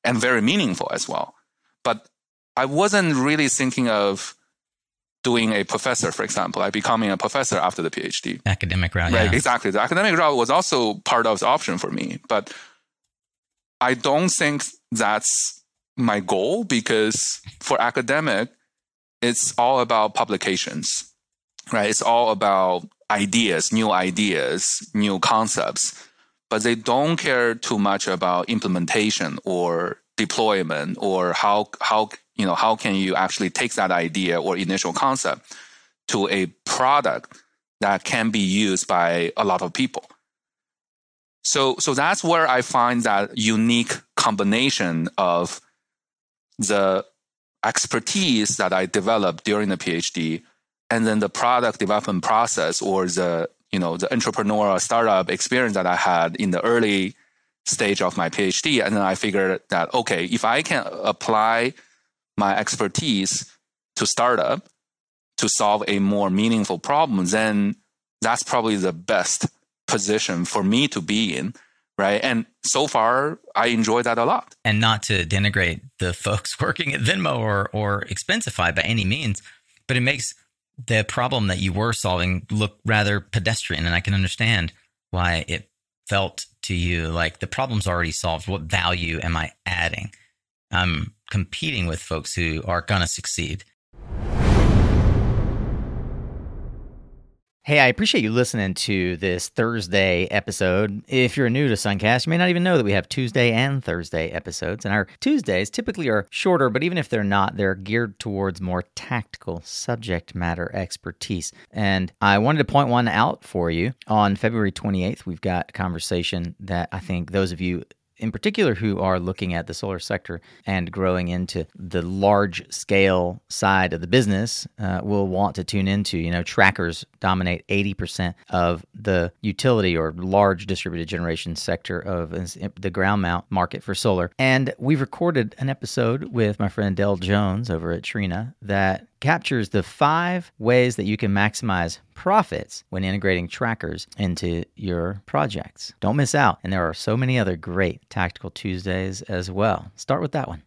and very meaningful as well. But I wasn't really thinking of doing a professor, for example, like becoming a professor after the PhD. Academic route, right? Yeah. Exactly. The academic route was also part of the option for me, but I don't think that's my goal, because for academic, it's all about publications, right? It's all about ideas, new concepts, but they don't care too much about implementation or deployment or how can you actually take that idea or initial concept to a product that can be used by a lot of people. So that's where I find that unique combination of the expertise that I developed during the PhD and then the product development process or the entrepreneurial startup experience that I had in the early stage of my PhD. And then I figured that, okay, if I can apply my expertise to startup to solve a more meaningful problem, then that's probably the best position for me to be in. Right. And so far, I enjoy that a lot. And not to denigrate the folks working at Venmo or Expensify by any means, but it makes the problem that you were solving look rather pedestrian. And I can understand why it felt to you like the problem's already solved. What value am I adding? I'm competing with folks who are going to succeed. Hey, I appreciate you listening to this Thursday episode. If you're new to Suncast, you may not even know that we have Tuesday and Thursday episodes. And our Tuesdays typically are shorter, but even if they're not, they're geared towards more tactical subject matter expertise. And I wanted to point one out for you. On February 28th, we've got a conversation that I think those of you in particular who are looking at the solar sector and growing into the large scale side of the business will want to tune into. You know, trackers dominate 80% of the utility or large distributed generation sector of the ground mount market for solar. And we've recorded an episode with my friend Dell Jones over at Trina that captures the 5 ways that you can maximize profits when integrating trackers into your projects. Don't miss out. And there are so many other great Tactical Tuesdays as well. Start with that one.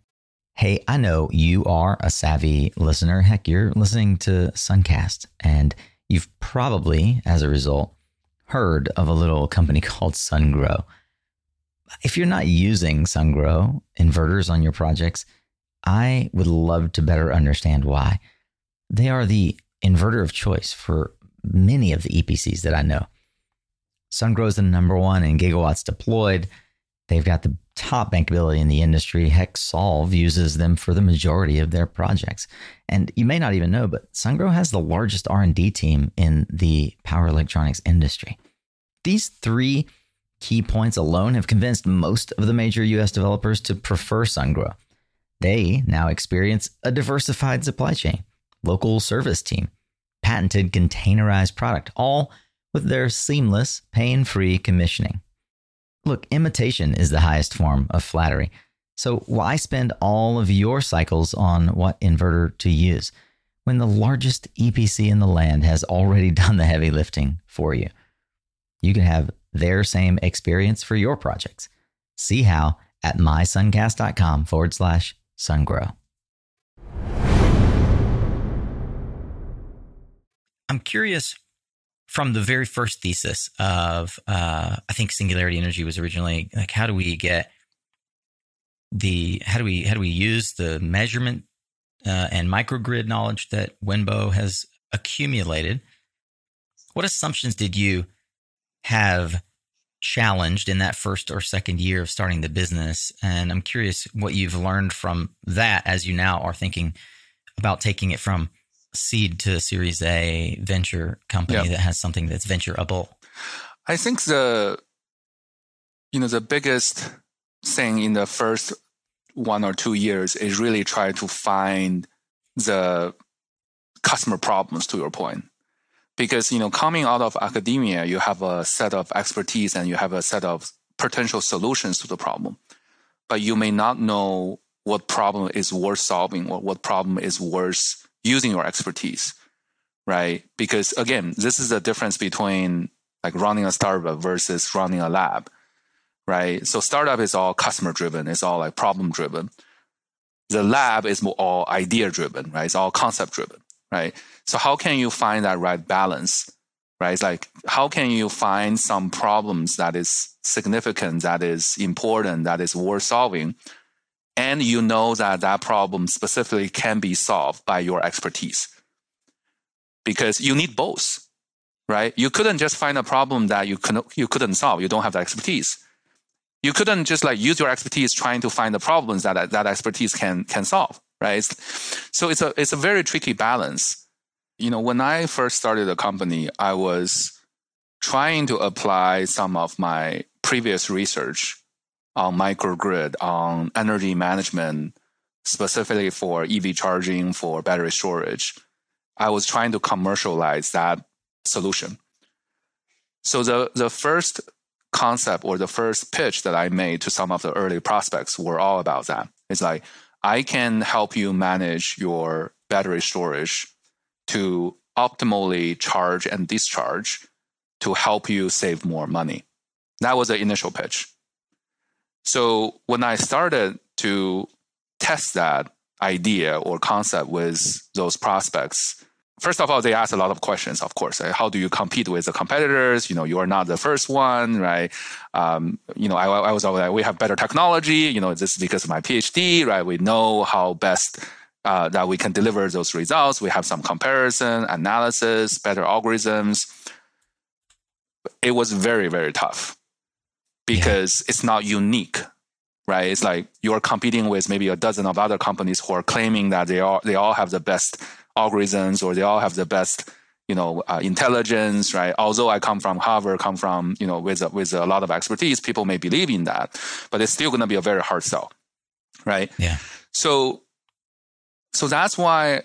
Hey, I know you are a savvy listener. Heck, you're listening to Suncast, and you've probably, as a result, heard of a little company called Sungrow. If you're not using Sungrow inverters on your projects, I would love to better understand why. They are the inverter of choice for many of the EPCs that I know. Sungrow is the number one in gigawatts deployed. They've got the top bankability in the industry. Heck, Solve uses them for the majority of their projects. And you may not even know, but Sungrow has the largest R&D team in the power electronics industry. These 3 key points alone have convinced most of the major U.S. developers to prefer Sungrow. They now experience a diversified supply chain, local service team, patented containerized product, all with their seamless, pain-free commissioning. Look, imitation is the highest form of flattery. So why spend all of your cycles on what inverter to use when the largest EPC in the land has already done the heavy lifting for you? You can have their same experience for your projects. See how at mysuncast.com/Sungrow. I'm curious, from the very first thesis of, I think Singularity Energy was originally like, how do we use the measurement and microgrid knowledge that Wenbo has accumulated? What assumptions did you have challenged in that first or second year of starting the business? And I'm curious what you've learned from that as you now are thinking about taking it from seed to Series A venture company that has something that's ventureable? I think the biggest thing in the first 1 or 2 years is really try to find the customer problems, to your point. Because, coming out of academia, you have a set of expertise and you have a set of potential solutions to the problem. But you may not know what problem is worth solving or what problem is worth using your expertise, right? Because, again, this is the difference between like running a startup versus running a lab, right? So startup is all customer-driven. It's all like problem-driven. The lab is more all idea-driven, right? It's all concept-driven, right? So how can you find that right balance, right? It's like, how can you find some problems that is significant, that is important, that is worth solving, and you know that problem specifically can be solved by your expertise? Because you need both, right? You couldn't just find a problem that you couldn't solve. You don't have the expertise. You couldn't just like use your expertise trying to find the problems that expertise can solve, right? So it's a very tricky balance. When I first started the company, I was trying to apply some of my previous research on microgrid, on energy management, specifically for EV charging, for battery storage. I was trying to commercialize that solution. So the first concept or the first pitch that I made to some of the early prospects were all about that. It's like, I can help you manage your battery storage to optimally charge and discharge to help you save more money. That was the initial pitch. So when I started to test that idea or concept with those prospects, first of all, they asked a lot of questions, of course. How do you compete with the competitors? You are not the first one, right? I was always like, we have better technology. This is because of my PhD, right? We know how best that we can deliver those results. We have some comparison, analysis, better algorithms. It was very, very tough. Because it's not unique, right? It's like you're competing with maybe a dozen of other companies who are claiming that they all have the best algorithms or they all have the best, intelligence, right? Although I come from Harvard, with a lot of expertise, people may believe in that, but it's still going to be a very hard sell, right? Yeah. So that's why,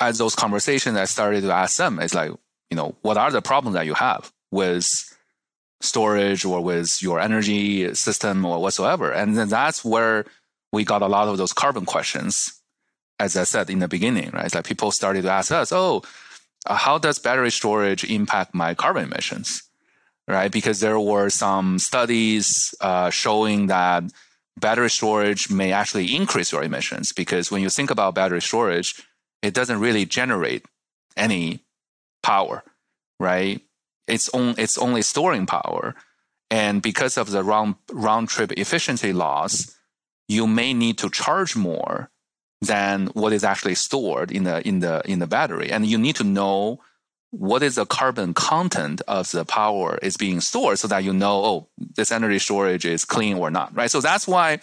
as those conversations, I started to ask them, it's like, what are the problems that you have with storage or with your energy system or whatsoever. And then that's where we got a lot of those carbon questions, as I said in the beginning, right? It's like people started to ask us, how does battery storage impact my carbon emissions, right? Because there were some studies showing that battery storage may actually increase your emissions, because when you think about battery storage, it doesn't really generate any power, right? It's only storing power. And because of the round trip efficiency loss, you may need to charge more than what is actually stored in the battery. And you need to know what is the carbon content of the power is being stored so that you know, this energy storage is clean or not, right? So that's why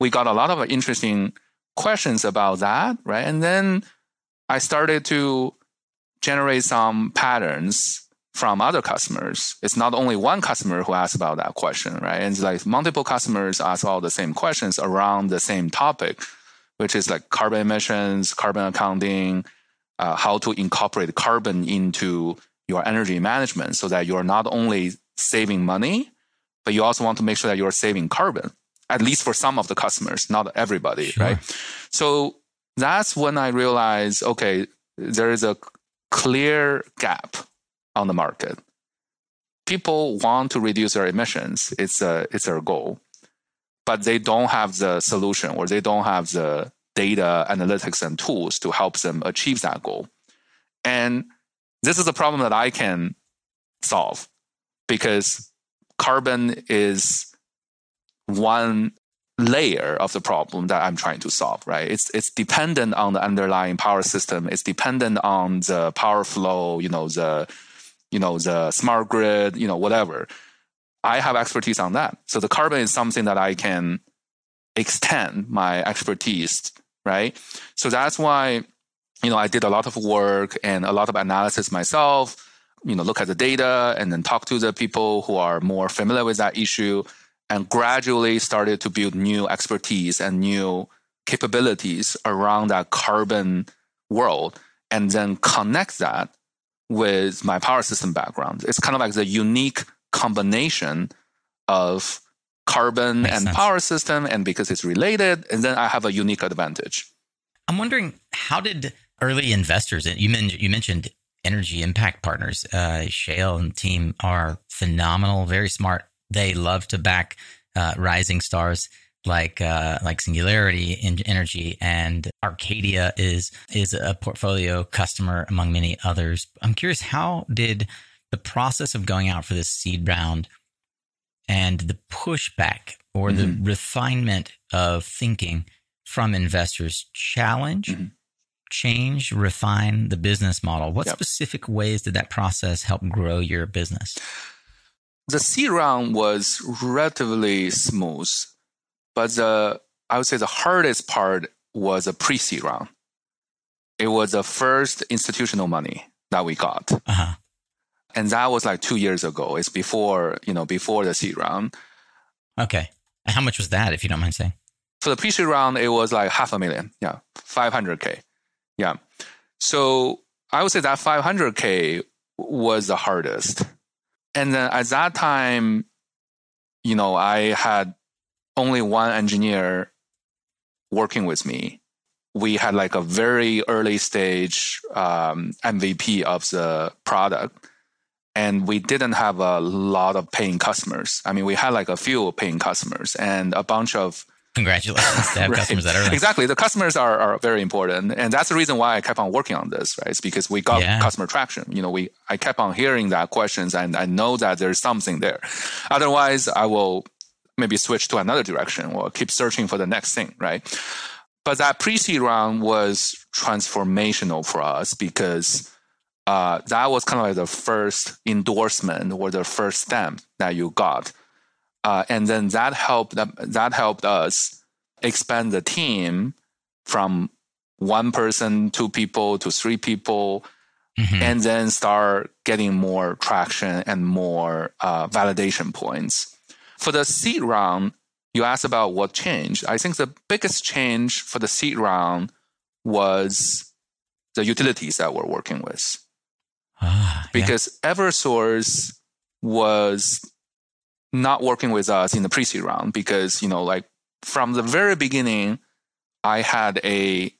we got a lot of interesting questions about that, right? And then I started to generate some patterns from other customers. It's not only one customer who asks about that question, right? And it's like multiple customers ask all the same questions around the same topic, which is like carbon emissions, carbon accounting, how to incorporate carbon into your energy management so that you're not only saving money, but you also want to make sure that you're saving carbon, at least for some of the customers, not everybody, sure, right? So that's when I realized, there is a clear gap on the market. People want to reduce their emissions. It's their goal. But they don't have the solution, or they don't have the data analytics and tools to help them achieve that goal. And this is a problem that I can solve, because carbon is one layer of the problem that I'm trying to solve, right? It's dependent on the underlying power system. It's dependent on the power flow, the smart grid, whatever. I have expertise on that. So the carbon is something that I can extend my expertise right? So that's why, I did a lot of work and a lot of analysis myself, look at the data and then talk to the people who are more familiar with that issue and gradually started to build new expertise and new capabilities around that carbon world and then connect that with my power system background. It's kind of like the unique combination of carbon and power system, and because it's related, and then I have a unique advantage. I'm wondering, how did early investors, and you mentioned Energy Impact Partners, Shale and team are phenomenal, very smart. They love to back rising stars like Singularity Energy, and Arcadia is a portfolio customer among many others. I'm curious, how did the process of going out for this seed round and the pushback or the refinement of thinking from investors change, refine the business model? What specific ways did that process help grow your business? The seed round was relatively smooth, but I would say the hardest part was a pre-seed round. It was the first institutional money that we got. Uh-huh. And that was like 2 years ago. It's before the seed round. Okay. How much was that, if you don't mind saying? For the pre-seed round, it was like $500,000. Yeah. $500K. Yeah. So I would say that $500K was the hardest. And then at that time, I had only one engineer working with me. We had like a very early stage MVP of the product. And we didn't have a lot of paying customers. I mean, we had like a few paying customers and a bunch of... Congratulations to have customers that early. Exactly. The customers are very important. And that's the reason why I kept on working on this, right? It's because we got customer traction. I kept on hearing that questions, and I know that there's something there. Otherwise, I will maybe switch to another direction or keep searching for the next thing, right? But that pre-seed round was transformational for us because... that was kind of like the first endorsement or the first stamp that you got. And then that helped us expand the team from one person, two people to three people, and then start getting more traction and more validation points. For the seed round, you asked about what changed. I think the biggest change for the seed round was the utilities that we're working with. Because Eversource was not working with us in the pre-seed round because, from the very beginning, I had a,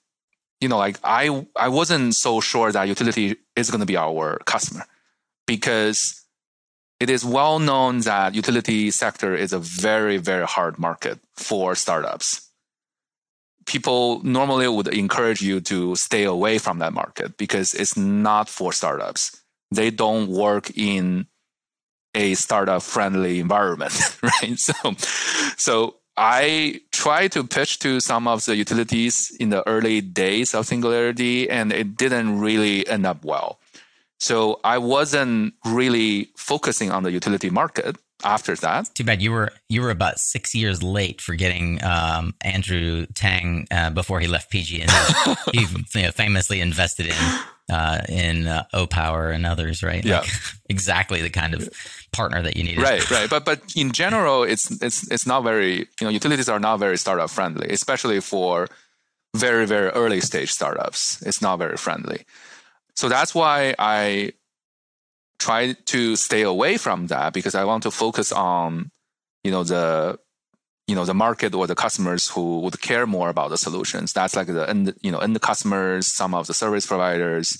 I wasn't so sure that utility is going to be our customer because it is well known that utility sector is a very, very hard market for startups. People normally would encourage you to stay away from that market because it's not for startups. They don't work in a startup-friendly environment, right? So I tried to pitch to some of the utilities in the early days of Singularity, and it didn't really end up well. So I wasn't really focusing on the utility market. After that, too bad you were about 6 years late for getting Andrew Tang before he left PG, and he famously invested in O-Power and others, right? Yeah, exactly the kind of partner that you needed. Right. But in general, it's not very utilities are not very startup friendly, especially for very very early stage startups. It's not very friendly, so that's why I try to stay away from that because I want to focus on, the market or the customers who would care more about the solutions. That's like the end customers, some of the service providers.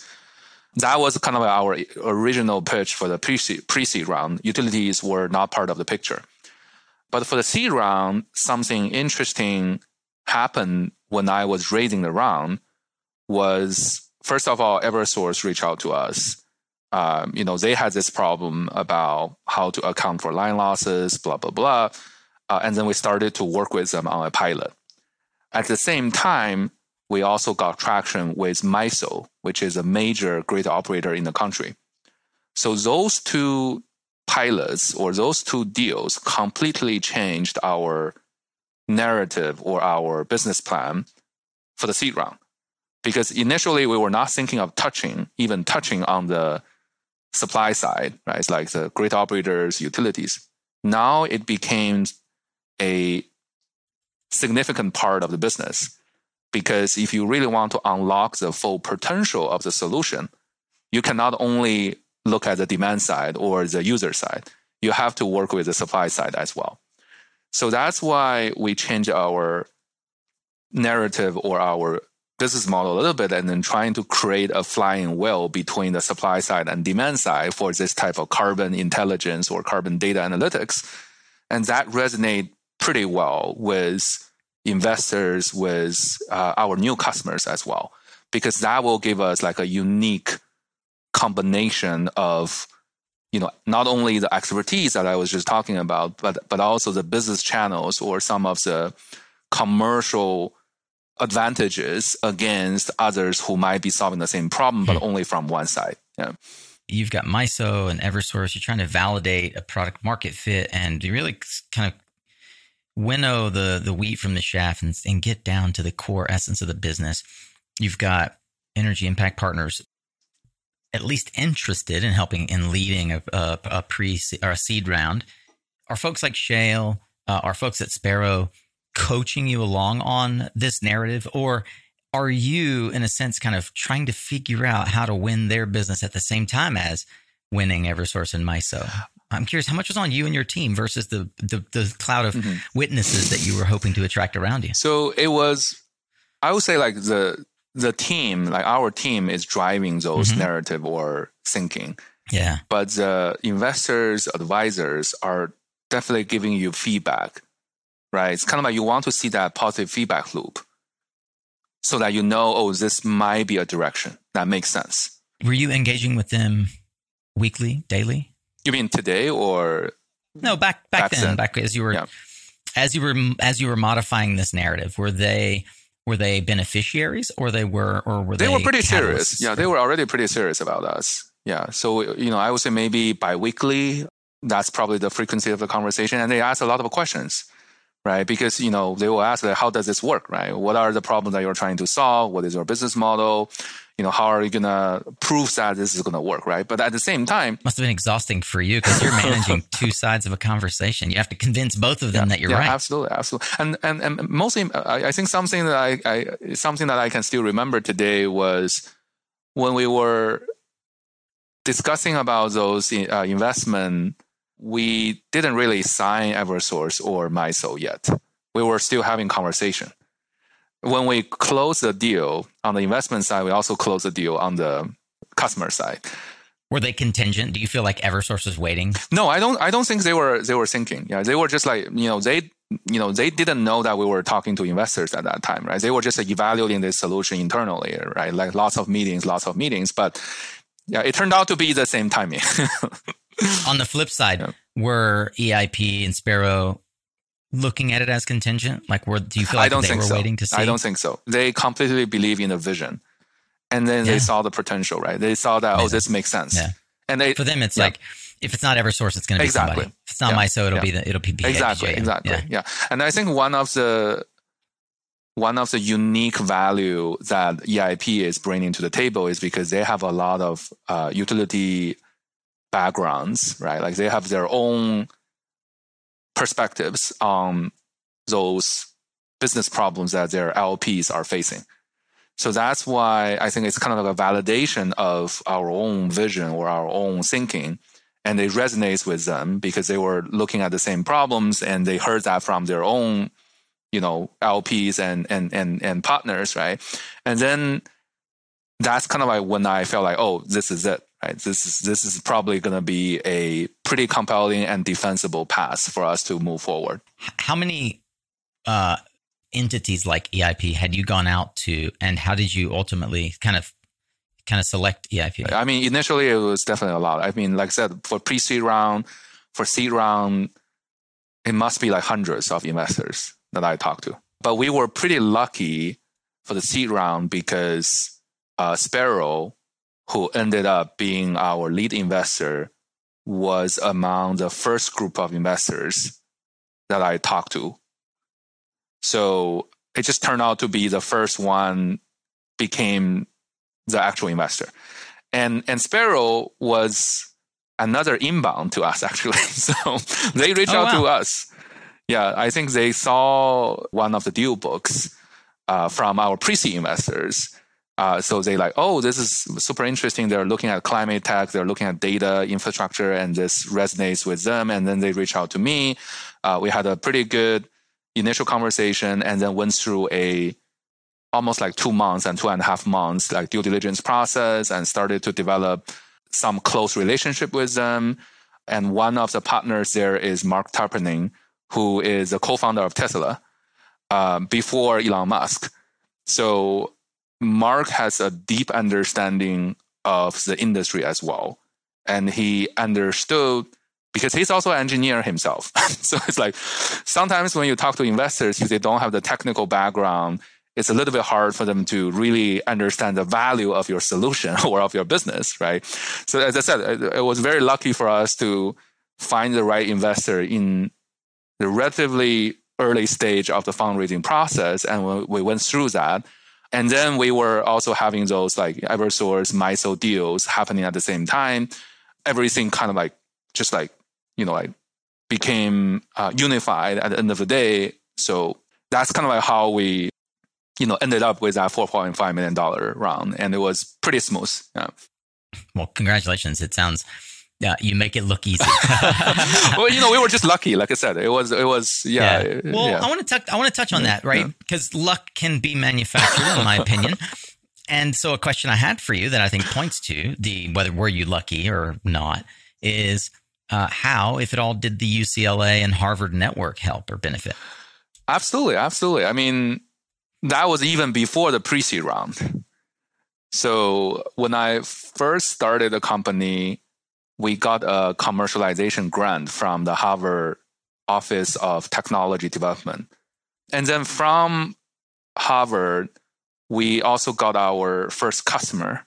That was kind of our original pitch for the pre-seed round. Utilities were not part of the picture, but for the seed round, something interesting happened when I was raising the round. Was first of all, Eversource reached out to us. They had this problem about how to account for line losses, blah, blah, blah. And then we started to work with them on a pilot. At the same time, we also got traction with MISO, which is a major grid operator in the country. So those two pilots or those two deals completely changed our narrative or our business plan for the seed round, because initially we were not thinking of touching on the supply side, right? It's like the grid operators, utilities. Now it became a significant part of the business, because if you really want to unlock the full potential of the solution, you cannot only look at the demand side or the user side. You have to work with the supply side as well. So that's why we change our narrative or our business model a little bit, and then trying to create a flying wheel between the supply side and demand side for this type of carbon intelligence or carbon data analytics. And that resonates pretty well with investors, with our new customers as well, because that will give us like a unique combination of, you know, not only the expertise that I was just talking about, but also the business channels or some of the commercial advantages against others who might be solving the same problem, but only from one side. Yeah. You've got MISO and Eversource. You're trying to validate a product market fit, and you really kind of winnow the wheat from the chaff and get down to the core essence of the business. You've got Energy Impact Partners at least interested in helping in leading a seed round. Are folks like Shale, are folks at Sparrow coaching you along on this narrative, or are you, in a sense, kind of trying to figure out how to win their business at the same time as winning Eversource and MISO? I'm curious, how much was on you and your team versus the cloud of witnesses that you were hoping to attract around you? So it was, I would say, like the team, like our team, is driving those narrative or thinking. Yeah. But the investors, advisors are definitely giving you feedback, right? It's kind of like you want to see that positive feedback loop, so that you know, oh, this might be a direction that makes sense. Were you engaging with them weekly, daily? You mean today or no? Back then, back as you were modifying this narrative, were they beneficiaries, or were they pretty serious? Yeah, they were already pretty serious about us. Yeah, so you know, I would say maybe biweekly. That's probably the frequency of the conversation, and they asked a lot of questions, right? Because you know, they will ask, like, how does this work, right? What are the problems that you're trying to solve? What is your business model? You know, how are you going to prove that this is going to work, right? But at the same time... Must have been exhausting for you, because you're managing two sides of a conversation. You have to convince both of them that you're right. Yeah, absolutely. And mostly, I think something that I can still remember today was when we were discussing about those investment, we didn't really sign Eversource or MISO yet. We were still having conversation. When we close the deal on the investment side, we also close the deal on the customer side. Were they contingent? Do you feel like Eversource was waiting? No, I don't think they were thinking. Yeah, they were just like, they didn't know that we were talking to investors at that time, right? They were just like evaluating this solution internally, right? Like lots of meetings. But yeah, it turned out to be the same timing. On the flip side, were EIP and Sparrow looking at it as contingent? Like, do you feel like they were waiting to see? I don't think so. They completely believe in the vision. And then they saw the potential, right? They saw that, this makes sense. Yeah. And for them, it's like, if it's not Eversource, it's going to be somebody. If it's not MISO, it'll be BHJ. Exactly. Yeah. And I think one of the unique value that EIP is bringing to the table is because they have a lot of utility backgrounds, right? Like, they have their own perspectives on those business problems that their LPs are facing. So that's why I think it's kind of like a validation of our own vision or our own thinking. And it resonates with them because they were looking at the same problems, and they heard that from their own, LPs and partners, right? And then that's kind of like when I felt like, oh, this is it. Right. This is probably going to be a pretty compelling and defensible path for us to move forward. How many entities like EIP had you gone out to, and how did you ultimately kind of select EIP? I mean, initially it was definitely a lot. I mean, like I said, for pre-seed round, for seed round, it must be like hundreds of investors that I talked to. But we were pretty lucky for the seed round because Sparrow, who ended up being our lead investor, was among the first group of investors that I talked to. So it just turned out to be the first one became the actual investor. And Sparrow was another inbound to us, actually. So they reached out to us. Yeah, I think they saw one of the deal books from our pre-seed investors. So they like, oh, this is super interesting. They're looking at climate tech. They're looking at data infrastructure, and this resonates with them. And then they reach out to me. We had a pretty good initial conversation, and then went through a almost like 2 months and 2.5 months like due diligence process, and started to develop some close relationship with them. And one of the partners there is Mark Tarpening, who is a co-founder of Tesla before Elon Musk. So Mark has a deep understanding of the industry as well. And he understood, because he's also an engineer himself. So it's like, sometimes when you talk to investors, if they don't have the technical background, it's a little bit hard for them to really understand the value of your solution or of your business, right? So as I said, it was very lucky for us to find the right investor in the relatively early stage of the fundraising process. And we went through that. And then we were also having those like Eversource, MISO deals happening at the same time. Everything kind of like, just like, you know, like became unified at the end of the day. So that's kind of like how we, you know, ended up with that $4.5 million round. And it was pretty smooth. Yeah. Well, congratulations. It sounds, you make it look easy. Well, you know, we were just lucky. Like I said, it was, yeah. Well, yeah. I want to touch on that, right? Because luck can be manufactured, in my opinion. And so a question I had for you that I think points to the, whether were you lucky or not, is how, if at all, did the UCLA and Harvard network help or benefit? Absolutely. I mean, that was even before the pre-seed round. So when I first started the company, we got a commercialization grant from the Harvard Office of Technology Development. And then from Harvard, we also got our first customer,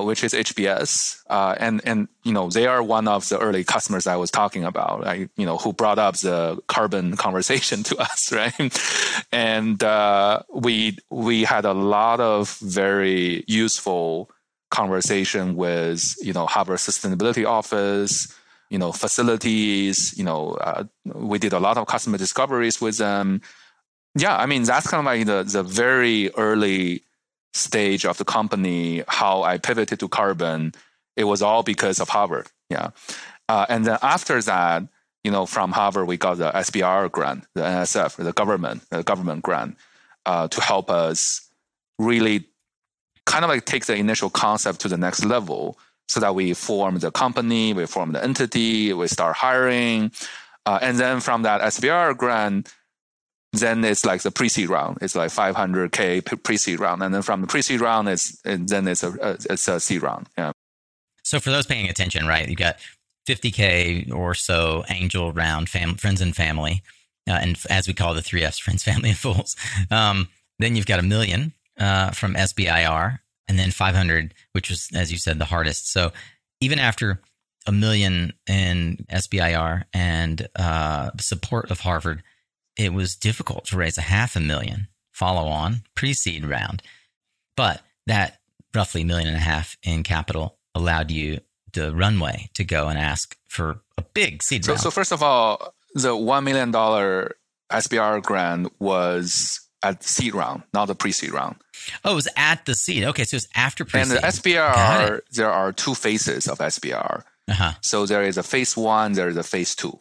which is HBS. And, you know, they are one of the early customers I was talking about, right? You know, who brought up the carbon conversation to us, right? And we had a lot of very useful conversation with, you know, Harvard Sustainability Office, you know, facilities, you know, we did a lot of customer discoveries with them. Yeah, I mean, that's kind of like the very early stage of the company, how I pivoted to carbon. It was all because of Harvard. Yeah. And then after that, you know, from Harvard, we got the SBR grant, the NSF, the government grant to help us really kind of like take the initial concept to the next level so that we form the company, we form the entity, we start hiring. And then from that SBR grant, then it's like the pre-seed round. It's like $500K pre-seed round. And then from the pre-seed round, it's a seed round. Yeah. So for those paying attention, right, you got $50K or so angel round, friends and family, and as we call the 3Fs, friends, family, and fools. Then you've got $1 million. From SBIR, and then 500, which was, as you said, the hardest. So even after $1 million in SBIR and support of Harvard, it was difficult to raise $500,000 follow-on pre-seed round. But that roughly $1.5 million in capital allowed you the runway to go and ask for a big seed round. So first of all, the $1 million SBIR grant was at the seed round, not the pre-seed round. Oh, it was at the seed. Okay, so it's after pre-seed. And the SBR, there are two phases of SBR. Uh-huh. So there is a phase one, there is a phase two.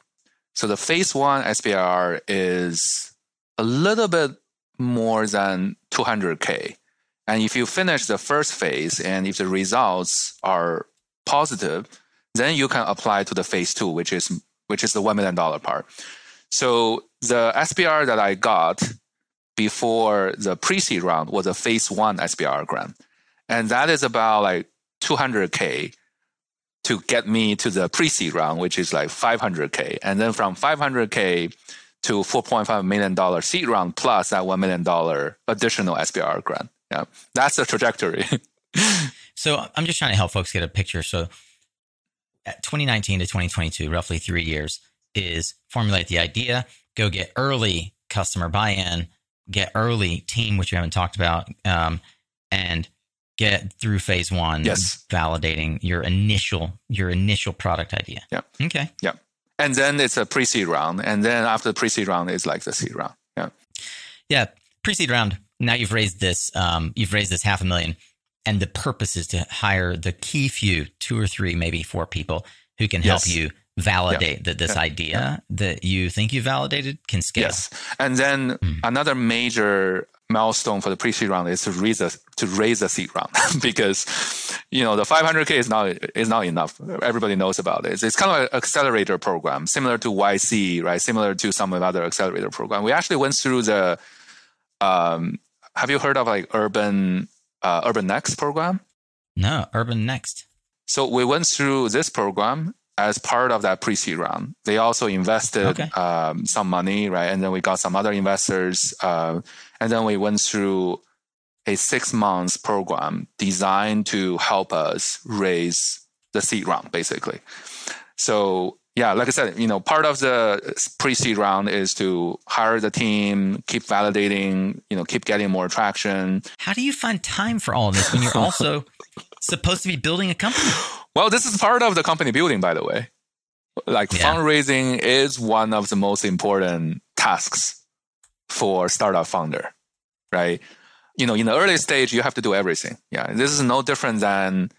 So the phase one SBR is a little bit more than $200K. And if you finish the first phase and if the results are positive, then you can apply to the phase two, which is the $1 million part. So the SBR that I got before the pre-seed round was a phase one SBR grant. And that is about like $200K to get me to the pre-seed round, which is like $500K. And then from $500K to $4.5 million seed round plus that $1 million additional SBR grant. Yeah, that's the trajectory. So I'm just trying to help folks get a picture. So at 2019 to 2022, roughly 3 years, is formulate the idea, go get early customer buy-in, get early, team, which we haven't talked about, and get through phase one, yes, validating your initial product idea. Yeah. Okay. Yeah. And then it's a pre-seed round. And then after the pre-seed round, it's like the seed round. Yeah. Yeah. Pre-seed round. Now you've raised this $500,000. And the purpose is to hire the key few, 2 or 3, maybe 4 people who can help you validate that this idea that you think you validated can scale. Yes. And then another major milestone for the pre-seed round is to raise the seed round because, the $500,000 is not enough. Everybody knows about it. It's kind of an accelerator program, similar to YC, right? Similar to some other accelerator program. We actually went through the, have you heard of like Urban Next program? No, Urban Next. So we went through this program as part of that pre-seed round. They also invested some money, right? And then we got some other investors. And then we went through a 6-month program designed to help us raise the seed round, basically. So yeah, like I said, part of the pre-seed round is to hire the team, keep validating, keep getting more traction. How do you find time for all of this when you're also supposed to be building a company? Well, this is part of the company building, by the way. Fundraising is one of the most important tasks for startup founder, right? In the early stage, you have to do everything. Yeah, this is no different than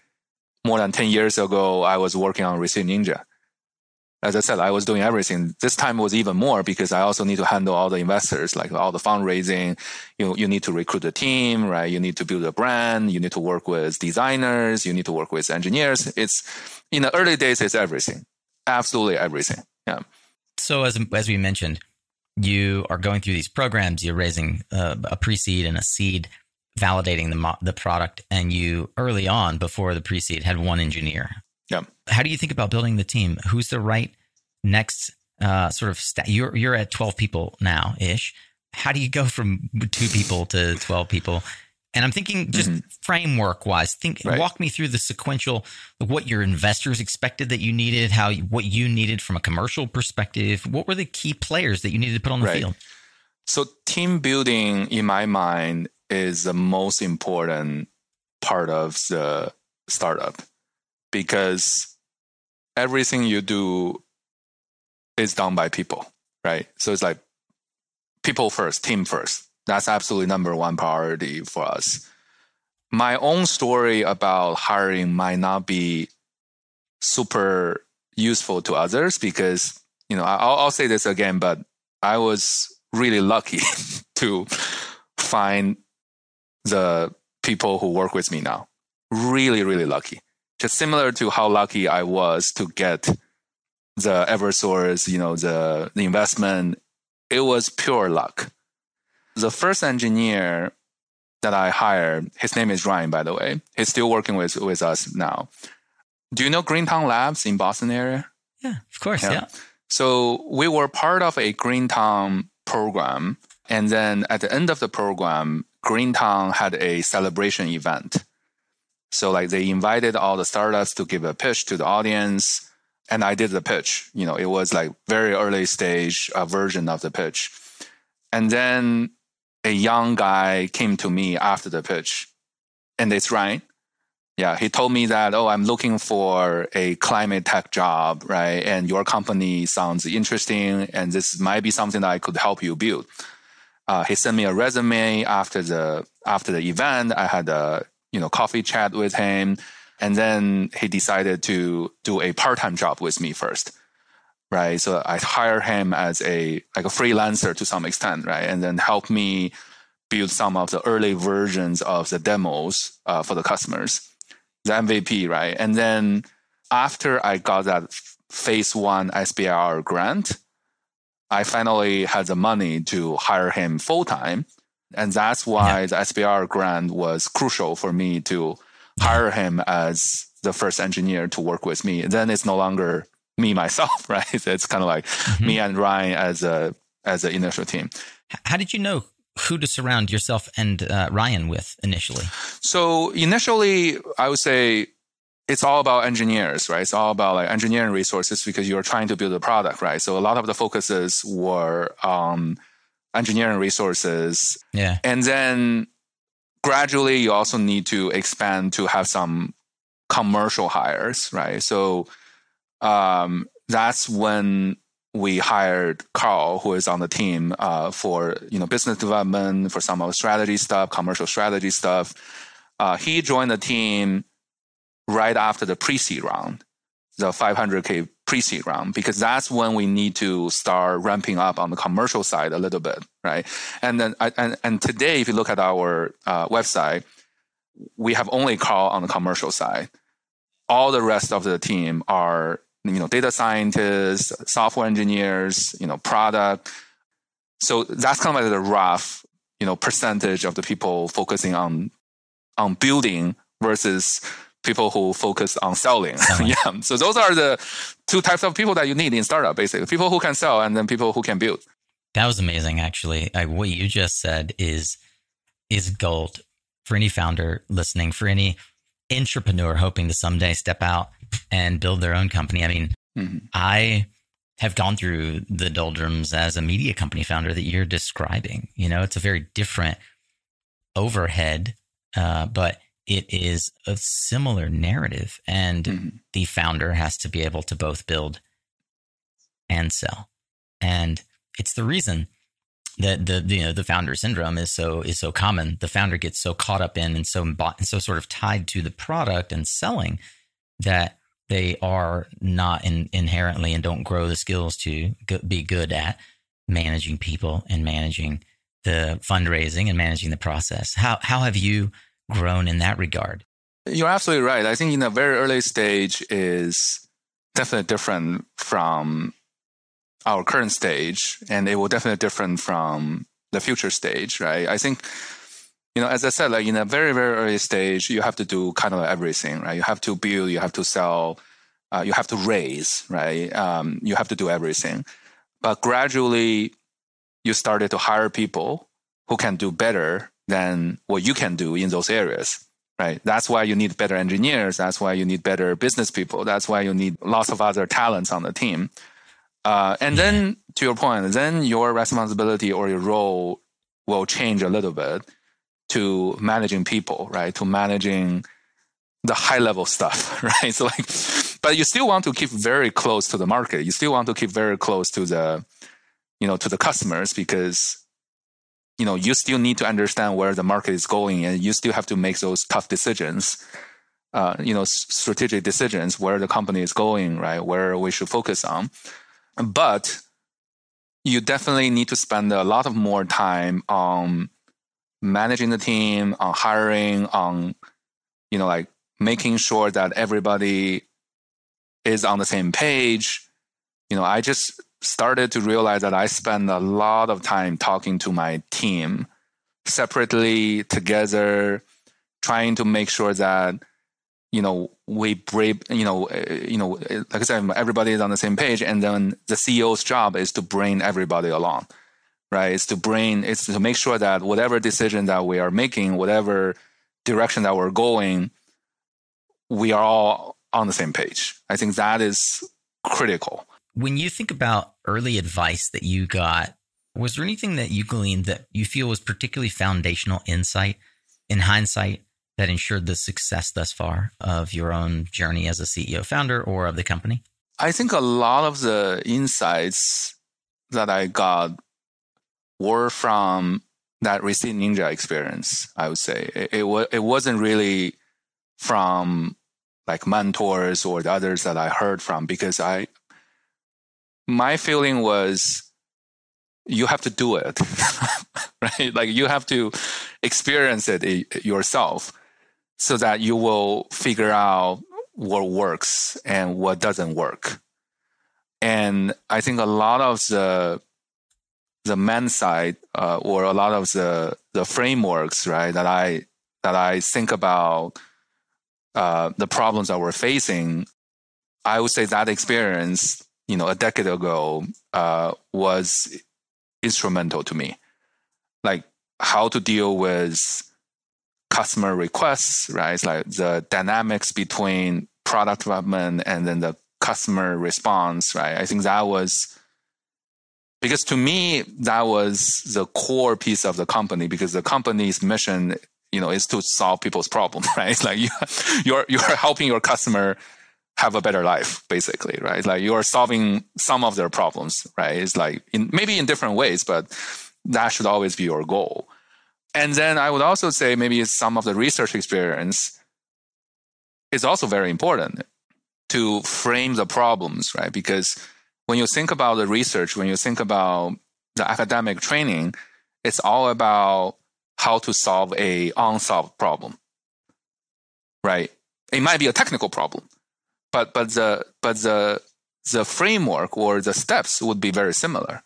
more than 10 years ago, I was working on Receipt Ninja. As I said, I was doing everything. This time was even more because I also need to handle all the investors, like all the fundraising. You need to recruit the team, right? You need to build a brand. You need to work with designers. You need to work with engineers. It's in the early days, it's everything, absolutely everything. Yeah. So as we mentioned, you are going through these programs. You're raising a pre-seed and a seed, validating the product, and you early on before the pre-seed had 1 engineer. Yeah. How do you think about building the team? Who's the right next sort of staff? You're at 12 people now ish. How do you go from 2 people to 12 people? And I'm thinking just framework wise, walk me through the sequential, what your investors expected that you needed, what you needed from a commercial perspective. What were the key players that you needed to put on the field? So team building in my mind is the most important part of the startup. Because everything you do is done by people, right? So it's like people first, team first. That's absolutely number 1 priority for us. My own story about hiring might not be super useful to others because, I'll say this again, but I was really lucky to find the people who work with me now. Really, really lucky. Just similar to how lucky I was to get the Eversource, the investment, it was pure luck. The first engineer that I hired, his name is Ryan, by the way. He's still working with us now. Do you know Greentown Labs in Boston area? Yeah, of course. Yeah. So we were part of a Greentown program. And then at the end of the program, Greentown had a celebration event. So they invited all the startups to give a pitch to the audience. And I did the pitch. It was very early stage version of the pitch. And then a young guy came to me after the pitch. And it's Ryan. Yeah, he told me that, I'm looking for a climate tech job, right? And your company sounds interesting. And this might be something that I could help you build. He sent me a resume after the event. I had a coffee chat with him. And then he decided to do a part-time job with me first, right? So I hired him as a freelancer to some extent, right? And then help me build some of the early versions of the demos for the customers, the MVP, right? And then after I got that phase 1 SBR grant, I finally had the money to hire him full-time. And that's why the SBR grant was crucial for me to hire him as the first engineer to work with me. Then it's no longer me, myself, right? It's kind of me and Ryan as an initial team. How did you know who to surround yourself and Ryan with initially? So initially, I would say it's all about engineers, right? It's all about engineering resources because you're trying to build a product, right? So a lot of the focuses were engineering resources. Yeah. And then gradually you also need to expand to have some commercial hires, right? So that's when we hired Carl, who is on the team for, you know, business development, for some of the strategy stuff, commercial strategy stuff. He joined the team right after the pre-seed round, the 500K pre-seed round, because that's when we need to start ramping up on the commercial side a little bit, right? And then, and today, if you look at our website, we have only Carl on the commercial side. All the rest of the team are, you know, data scientists, software engineers, you know, product. So that's kind of like the rough, you know, percentage of the people focusing on building versus people who focus on selling. Yeah. So those are the two types of people that you need in startup, basically. People who can sell and then people who can build. That was amazing, actually. What you just said is gold for any founder listening, for any entrepreneur hoping to someday step out and build their own company. I mean, I have gone through the doldrums as a media company founder that you're describing. You know, it's a very different overhead, but it is a similar narrative. And the founder has to be able to both build and sell. And it's the reason that the founder syndrome is so common. The founder gets so caught up in and so sort of tied to the product and selling that they are not inherently and don't grow the skills to be good at managing people and managing the fundraising and managing the process. How have you grown in that regard? You're absolutely right. I think in the very early stage is definitely different from our current stage, and it will definitely different from the future stage, right? I think, you know, as I said, like in a very, very early stage, you have to do kind of everything, right? You have to build, you have to sell, you have to raise, right? You have to do everything. But gradually, you started to hire people who can do better than what you can do in those areas, right? That's why you need better engineers. That's why you need better business people. That's why you need lots of other talents on the team. Then, to your point, then your responsibility or your role will change a little bit to managing people, right? To managing the high-level stuff, right? So, like, but you still want to keep very close to the market. You still want to keep very close to the, you know, to the customers, because, you know, you still need to understand where the market is going, and you still have to make those tough decisions, you know, strategic decisions, where the company is going, right? Where we should focus on. But you definitely need to spend a lot of more time on managing the team, on hiring, on, you know, like making sure that everybody is on the same page. You know, I just started to realize that I spend a lot of time talking to my team separately, together, trying to make sure that, you know, we brave, you know, like I said, everybody is on the same page. And then the CEO's job is to bring everybody along, right? It's to make sure that whatever decision that we are making, whatever direction that we're going, we are all on the same page. I think that is critical. When you think about early advice that you got, was there anything that you gleaned that you feel was particularly foundational insight in hindsight that ensured the success thus far of your own journey as a CEO founder or of the company? I think a lot of the insights that I got were from that Receipt Ninja experience, I would say. It wasn't really from like mentors or the others that I heard from, because my feeling was you have to do it, right? Like you have to experience it yourself, so that you will figure out what works and what doesn't work. And I think a lot of the man side, or a lot of the frameworks, right, that I think about the problems that we're facing, I would say that experience, you know, a decade ago was instrumental to me. Like how to deal with customer requests, right? It's like the dynamics between product development and then the customer response, right? I think that was Because to me, that was the core piece of the company, because the company's mission, you know, is to solve people's problems, right? It's like you're helping your customer have a better life, basically, right? Like you are solving some of their problems, right? It's like maybe in different ways, but that should always be your goal. And then I would also say maybe some of the research experience is also very important to frame the problems, right? Because when you think about the research, when you think about the academic training, it's all about how to solve a unsolved problem, right? It might be a technical problem. But the framework or the steps would be very similar,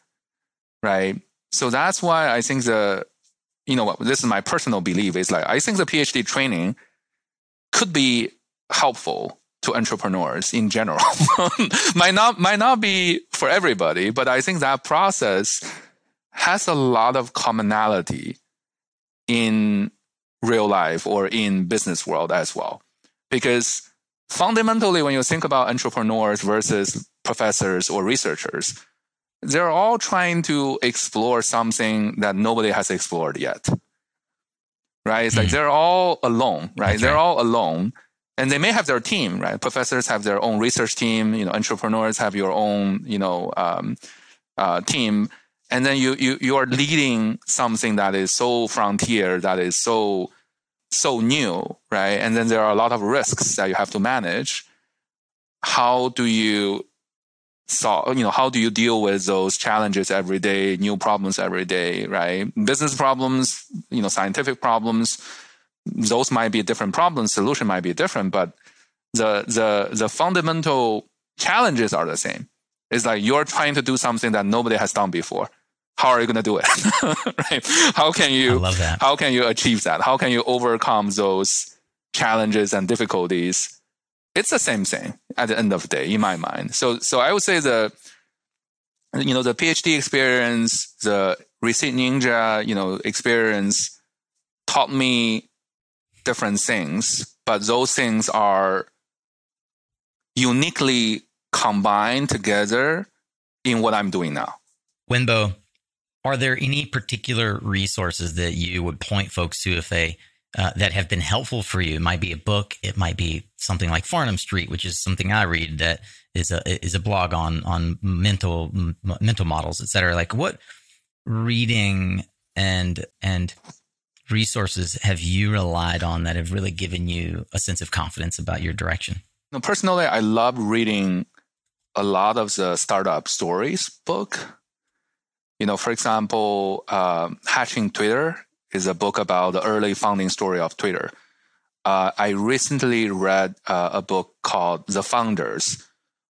right? So that's why I think this is my personal belief. It's like I think the PhD training could be helpful to entrepreneurs in general. might not be for everybody, but I think that process has a lot of commonality in real life or in business world as well, because fundamentally, when you think about entrepreneurs versus professors or researchers, they're all trying to explore something that nobody has explored yet, right? It's like they're all alone, right? They're all alone, and they may have their team, right? Professors have their own research team, you know. Entrepreneurs have your own, you know, team, and then you are leading something that is so frontier, that is so new, right? And then there are a lot of risks that you have to manage. How do you deal with those challenges every day, new problems every day, right? Business problems, you know, scientific problems, those might be different problems, solution might be different, but the fundamental challenges are the same. It's like you're trying to do something that nobody has done before. How are you going to do it? Right? How can you achieve that? How can you overcome those challenges and difficulties? It's the same thing at the end of the day, in my mind. So I would say the PhD experience, the Receipt Ninja, you know, experience taught me different things, but those things are uniquely combined together in what I'm doing now. Wenbo, are there any particular resources that you would point folks to if they that have been helpful for you? It might be a book. It might be something like Farnham Street, which is something I read that is a blog on mental models, et cetera. Like, what reading and resources have you relied on that have really given you a sense of confidence about your direction? No, personally, I love reading a lot of the startup stories book. You know, for example, Hatching Twitter is a book about the early founding story of Twitter. I recently read a book called The Founders,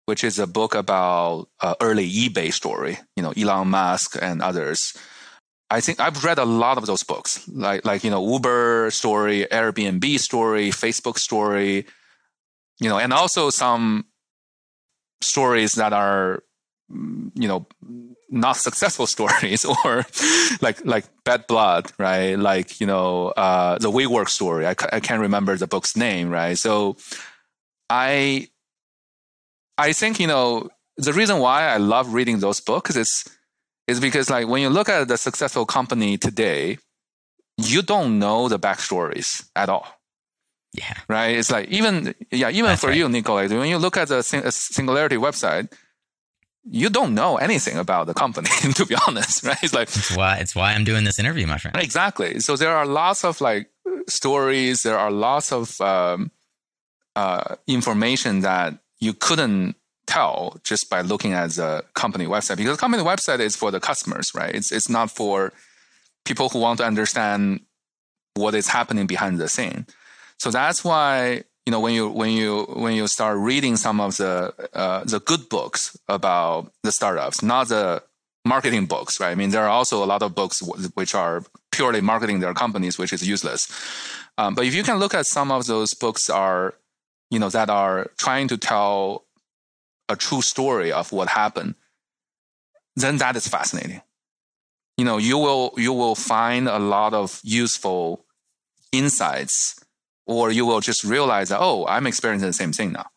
which is a book about early eBay story, you know, Elon Musk and others. I think I've read a lot of those books, like, you know, Uber story, Airbnb story, Facebook story, you know, and also some stories that are, you know, not successful stories, or like Bad Blood, right? Like, you know, the WeWork story. I can't remember the book's name, right? So I think, you know, the reason why I love reading those books is because, like, when you look at the successful company today, you don't know the backstories at all. Yeah. Right? It's like even that's for right. You, Nico, like, when you look at the Singularity website, you don't know anything about the company, to be honest, right? It's like it's why I'm doing this interview, my friend. Exactly. So there are lots of like stories. There are lots of information that you couldn't tell just by looking at the company website, because the company website is for the customers, right? It's not for people who want to understand what is happening behind the scene. So that's why, you know, when you start reading some of the good books about the startups, not the marketing books, right? I mean, there are also a lot of books which are purely marketing their companies, which is useless. But if you can look at some of those books are, you know, that are trying to tell a true story of what happened, then that is fascinating. You know, you will find a lot of useful insights. Or you will just realize that, oh, I'm experiencing the same thing now.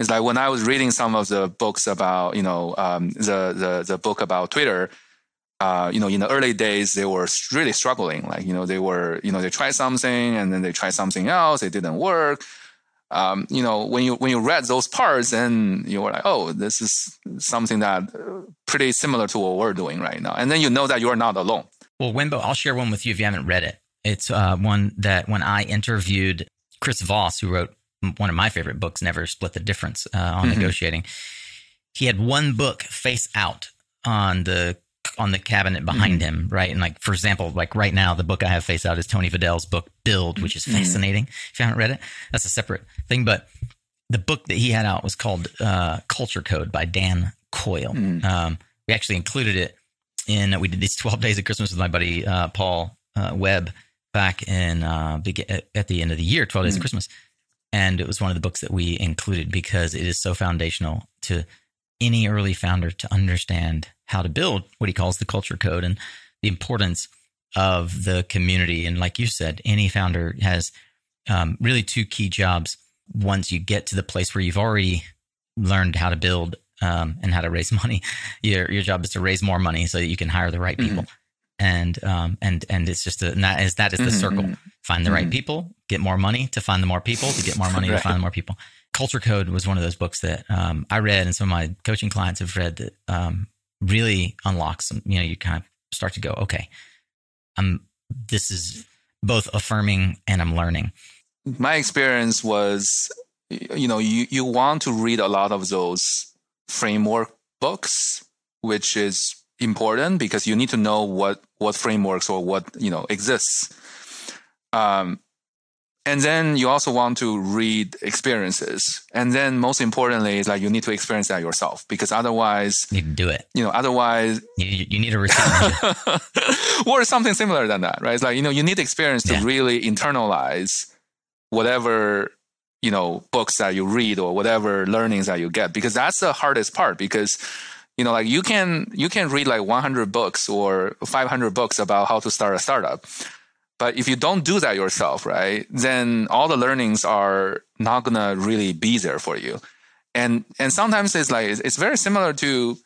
It's like when I was reading some of the books about, you know, the book about Twitter, in the early days, they were really struggling. Like, they tried something and then they tried something else. It didn't work. When you read those parts, then you were like, oh, this is something that pretty similar to what we're doing right now. And then you know that you are not alone. Well, Wenbo, I'll share one with you if you haven't read it. It's one that when I interviewed Chris Voss, who wrote one of my favorite books, Never Split the Difference, on negotiating. He had one book face out on the cabinet behind him, right? And like, for example, like right now, the book I have face out is Tony Vidal's book, Build, which is fascinating. If you haven't read it, that's a separate thing. But the book that he had out was called Culture Code by Dan Coyle. We actually included it in, we did these 12 days of Christmas with my buddy, Paul Webb, back in at the end of the year, 12 days of Christmas. And it was one of the books that we included because it is so foundational to any early founder to understand how to build what he calls the culture code and the importance of the community. And like you said, any founder has really two key jobs. Once you get to the place where you've already learned how to build and how to raise money, your job is to raise more money so that you can hire the right people. And it's just that is the circle. Find the right people, get more money to find the more people, to get more money to find the more people. Culture Code was one of those books that I read, and some of my coaching clients have read, that really unlocks some, you kind of start to go, okay, this is both affirming and I'm learning. My experience was, you want to read a lot of those framework books, which is important because you need to know what frameworks or what, exists. And then you also want to read experiences. And then most importantly, it's like you need to experience that yourself, because otherwise... You need to do it. Otherwise... You need a receipt. Or something similar than that, right? It's like, you need experience to really internalize whatever, books that you read or whatever learnings that you get, because that's the hardest part. Because, like you can read like 100 books or 500 books about how to start a startup. But if you don't do that yourself, right, then all the learnings are not going to really be there for you. And sometimes it's like, it's very similar to,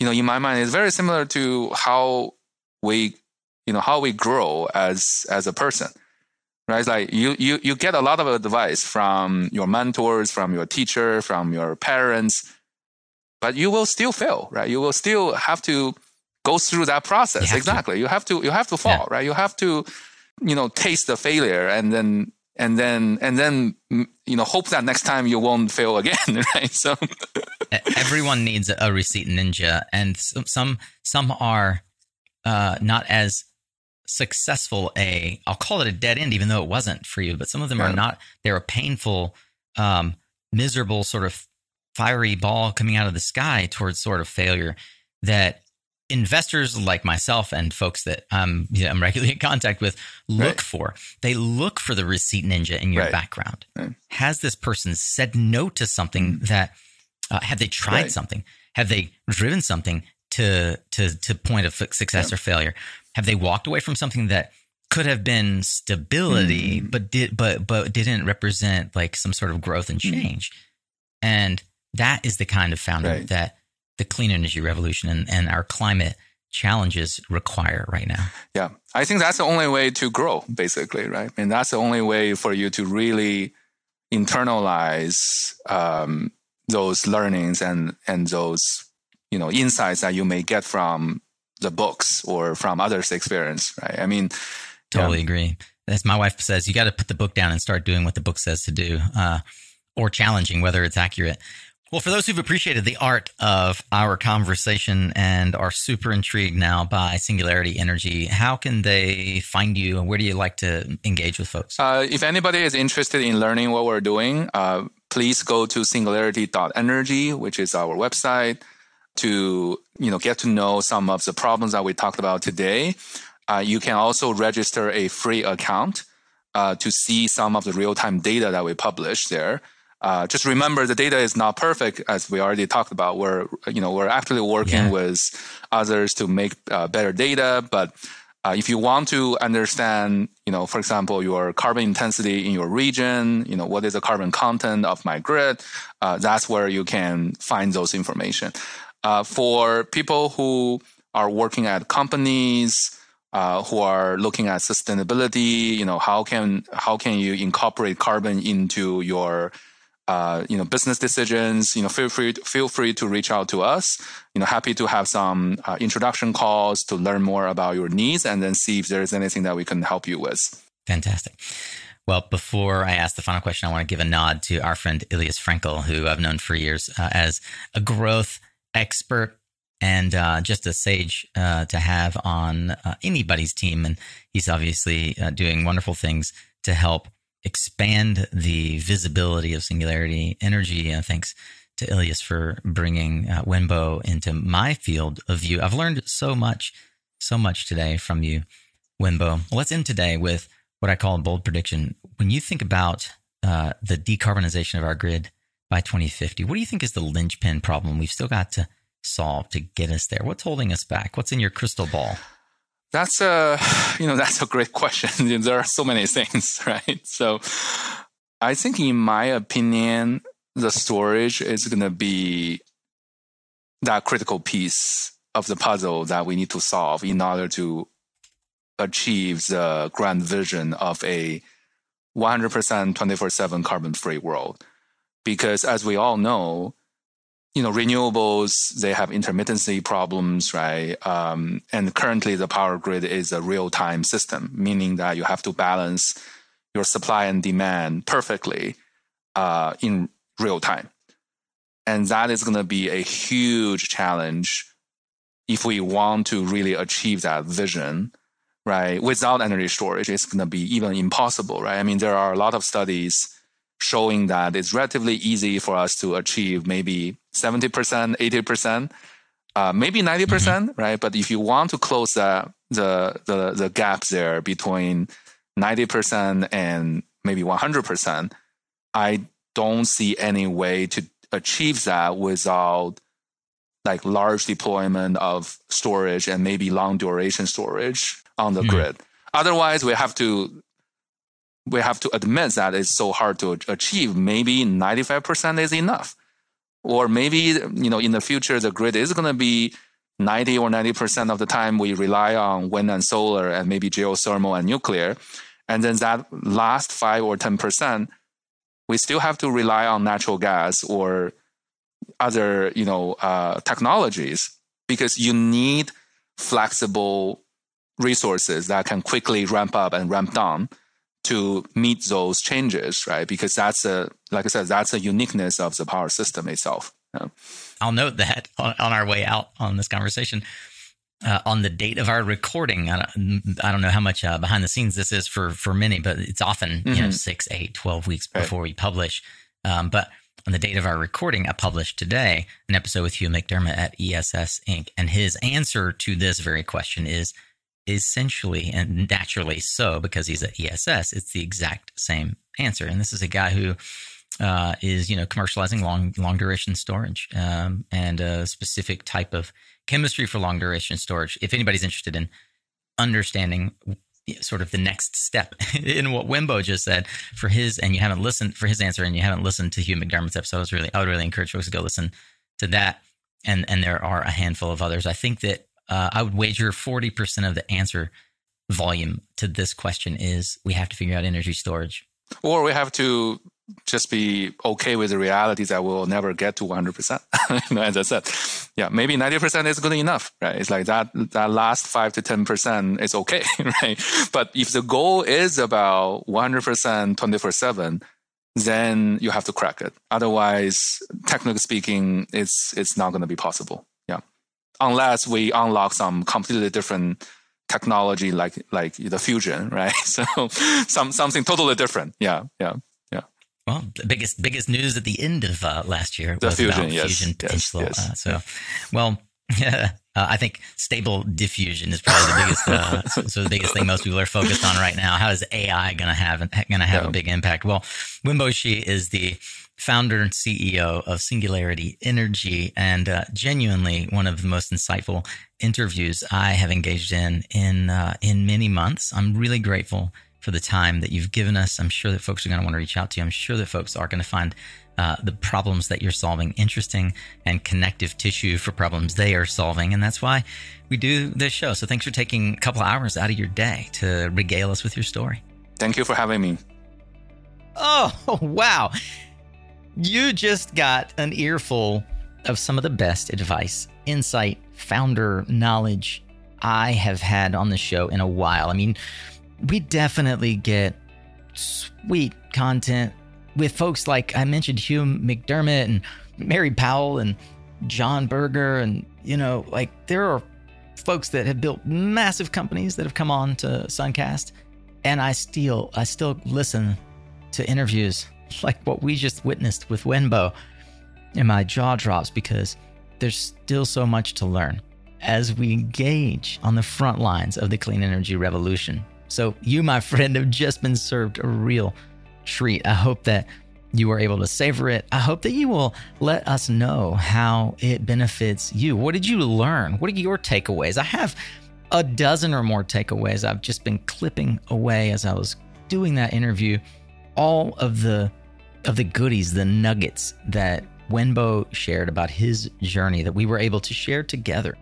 in my mind, it's very similar to how we, how we grow as a person, right? It's like you get a lot of advice from your mentors, from your teacher, from your parents, but you will still fail, right? You will still have to go through that process. Exactly. You have to fall, right? You have to, taste the failure and then, hope that next time you won't fail again, right? So everyone needs a receipt ninja, and some are not as successful I'll call it a dead end, even though it wasn't for you, but some of them are not, they're a painful, miserable sort of fiery ball coming out of the sky towards sort of failure that investors like myself and folks that I'm regularly in contact with look for. They look for the receipt ninja in your background. Right. Has this person said no to something that have they tried something? Have they driven something to point of success or failure? Have they walked away from something that could have been stability but didn't represent like some sort of growth and change? And that is the kind of founder that the clean energy revolution and our climate challenges require right now. Yeah. I think that's the only way to grow, basically, right? And that's the only way for you to really internalize those learnings and those, insights that you may get from the books or from others' experience, right? I mean... Totally agree. As my wife says, you got to put the book down and start doing what the book says to do, or challenging whether it's accurate. Well, for those who've appreciated the art of our conversation and are super intrigued now by Singularity Energy, how can they find you and where do you like to engage with folks? If anybody is interested in learning what we're doing, please go to singularity.energy, which is our website, to get to know some of the problems that we talked about today. You can also register a free account to see some of the real-time data that we publish there. Just remember, the data is not perfect, as we already talked about. We're actually working with others to make better data. But if you want to understand, for example, your carbon intensity in your region, what is the carbon content of my grid, that's where you can find those information. For people who are working at companies who are looking at sustainability. You know, how can you incorporate carbon into your business decisions? You know, feel free to reach out to us. You know, happy to have some introduction calls to learn more about your needs and then see if there is anything that we can help you with. Fantastic. Well, before I ask the final question, I want to give a nod to our friend Ilyas Frenkel, who I've known for years as a growth expert and just a sage to have on anybody's team. And he's obviously doing wonderful things to help expand the visibility of Singularity Energy. Thanks to Ilyas for bringing Wenbo into my field of view. I've learned so much today from you, Wenbo. Let's end today with what I call a bold prediction. When you think about the decarbonization of our grid by 2050, what do you think is the linchpin problem we've still got to solve to get us there? What's holding us back? What's in your crystal ball? That's a great question. There are so many things, right? So I think, in my opinion, the storage is going to be that critical piece of the puzzle that we need to solve in order to achieve the grand vision of a 100% 24/7 carbon-free world. Because as we all know, you know, renewables, they have intermittency problems, right? And currently the power grid is a real-time system, meaning that you have to balance your supply and demand perfectly in real time. And that is going to be a huge challenge if we want to really achieve that vision, right? Without energy storage, it's going to be even impossible, right? I mean, there are a lot of studies showing that it's relatively easy for us to achieve maybe 70%, 80%, maybe 90%, mm-hmm. right? But if you want to close the gap there between 90% and maybe 100%, I don't see any way to achieve that without like large deployment of storage and maybe long duration storage on the mm-hmm. grid. Otherwise, we have to admit that it's so hard to achieve. Maybe 95% is enough. Or maybe, you know, in the future, the grid is going to be 90 or 90% of the time we rely on wind and solar and maybe geothermal and nuclear. And then that last 5 or 10%, we still have to rely on natural gas or other, you know, technologies, because you need flexible resources that can quickly ramp up and ramp down to meet those changes, right? Because that's a uniqueness of the power system itself. Yeah. I'll note that on our way out on this conversation, on the date of our recording, I don't know how much behind the scenes this is for many, but it's often mm-hmm. 6, 8, 12 weeks before we publish. But on the date of our recording, I published today an episode with Hugh McDermott at ESS Inc. And his answer to this very question is, essentially and naturally so, because he's at ESS, it's the exact same answer. And this is a guy who is, commercializing long duration storage and a specific type of chemistry for long duration storage. If anybody's interested in understanding sort of the next step in what Wenbo just said for his answer, and you haven't listened to Hugh McDermott's episode, I would really encourage folks to go listen to that. And there are a handful of others. I think that I would wager 40% of the answer volume to this question is we have to figure out energy storage. Or we have to just be okay with the reality that we'll never get to 100%. As I said, yeah, maybe 90% is good enough, right? It's like that last 5 to 10% is okay, right? But if the goal is about 100% 24/7, then you have to crack it. Otherwise, technically speaking, it's not going to be possible. Unless we unlock some completely different technology, like the fusion, right? So something totally different. Yeah. Well, the biggest news at the end of last year was about fusion potential. Yes. I think stable diffusion is probably the biggest. The biggest thing most people are focused on right now. How is AI going to have a big impact? Well, Wenbo Shi is the founder and CEO of Singularity Energy, and genuinely one of the most insightful interviews I have engaged in many months. I'm really grateful for the time that you've given us. I'm sure that folks are going to want to reach out to you. I'm sure that folks are going to find the problems that you're solving interesting and connective tissue for problems they are solving. And that's why we do this show. So thanks for taking a couple hours out of your day to regale us with your story. Thank you for having me. Oh, wow. You just got an earful of some of the best advice, insight, founder knowledge I have had on the show in a while. I mean, we definitely get sweet content with folks like I mentioned, Hugh McDermott and Mary Powell and John Berger. And, you know, like there are folks that have built massive companies that have come on to Suncast. And I still listen to interviews like what we just witnessed with Wenbo, and my jaw drops because there's still so much to learn as we engage on the front lines of the clean energy revolution. So you, my friend, have just been served a real treat. I hope that you were able to savor it. I hope that you will let us know how it benefits you. What did you learn? What are your takeaways? I have a dozen or more takeaways. I've just been clipping away as I was doing that interview, all of the goodies, the nuggets that Wenbo shared about his journey that we were able to share together.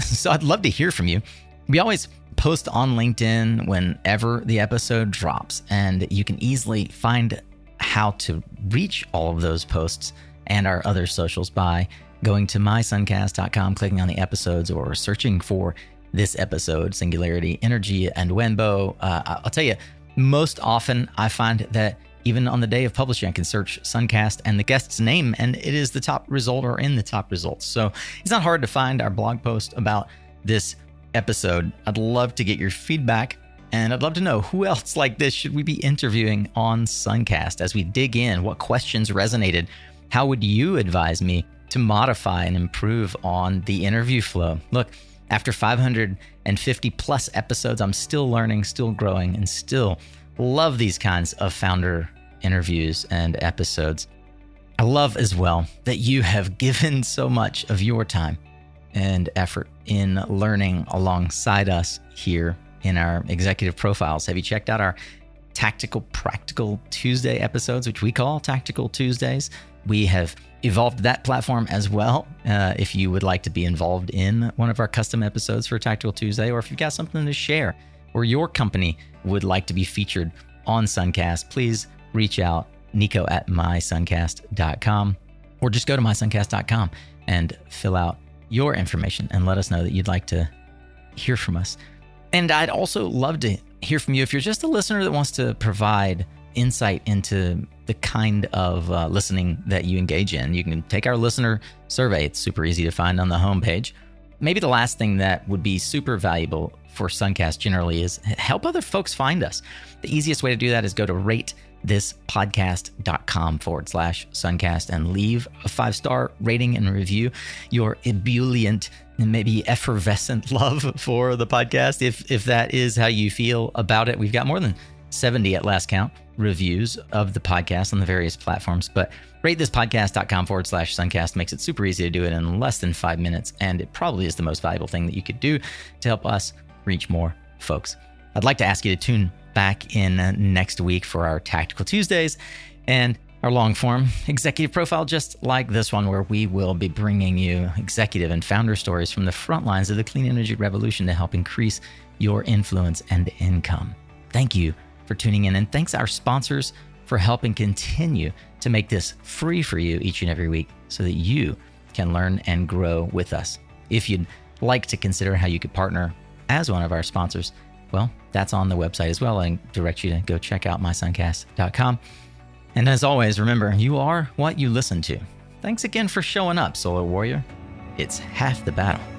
So I'd love to hear from you. We always post on LinkedIn whenever the episode drops, and you can easily find how to reach all of those posts and our other socials by going to mysuncast.com, clicking on the episodes, or searching for this episode, Singularity Energy and Wenbo. I'll tell you, most often I find that even on the day of publishing, I can search Suncast and the guest's name, and it is the top result or in the top results. So it's not hard to find our blog post about this episode. I'd love to get your feedback, and I'd love to know who else like this should we be interviewing on Suncast as we dig in. What questions resonated? How would you advise me to modify and improve on the interview flow? Look, after 550 plus episodes, I'm still learning, still growing, and still love these kinds of founder interviews and episodes. I love as well that you have given so much of your time and effort in learning alongside us here in our executive profiles. Have you checked out our Tactical Practical Tuesday episodes, which we call Tactical Tuesdays? We have evolved that platform as well. If you would like to be involved in one of our custom episodes for Tactical Tuesday, or if you've got something to share or your company would like to be featured on Suncast, please reach out, nico@mysuncast.com, or just go to mysuncast.com and fill out your information and let us know that you'd like to hear from us. And I'd also love to hear from you if you're just a listener that wants to provide insight into the kind of listening that you engage in. You can take our listener survey. It's super easy to find on the homepage. Maybe the last thing that would be super valuable for Suncast generally is help other folks find us. The easiest way to do that is go to ratethispodcast.com/Suncast and leave a 5-star rating and review. Your ebullient and maybe effervescent love for the podcast, if that is how you feel about it. We've got more than 70 at last count reviews of the podcast on the various platforms, but ratethispodcast.com/Suncast makes it super easy to do it in less than 5 minutes. And it probably is the most valuable thing that you could do to help us reach more folks. I'd like to ask you to tune back in next week for our Tactical Tuesdays and our long form executive profile, just like this one, where we will be bringing you executive and founder stories from the front lines of the clean energy revolution to help increase your influence and income. Thank you for tuning in, and thanks our sponsors for helping continue to make this free for you each and every week so that you can learn and grow with us. If you'd like to consider how you could partner as one of our sponsors, well, that's on the website as well. I direct you to go check out mysuncast.com. And as always, remember, you are what you listen to. Thanks again for showing up, Solar Warrior. It's half the battle.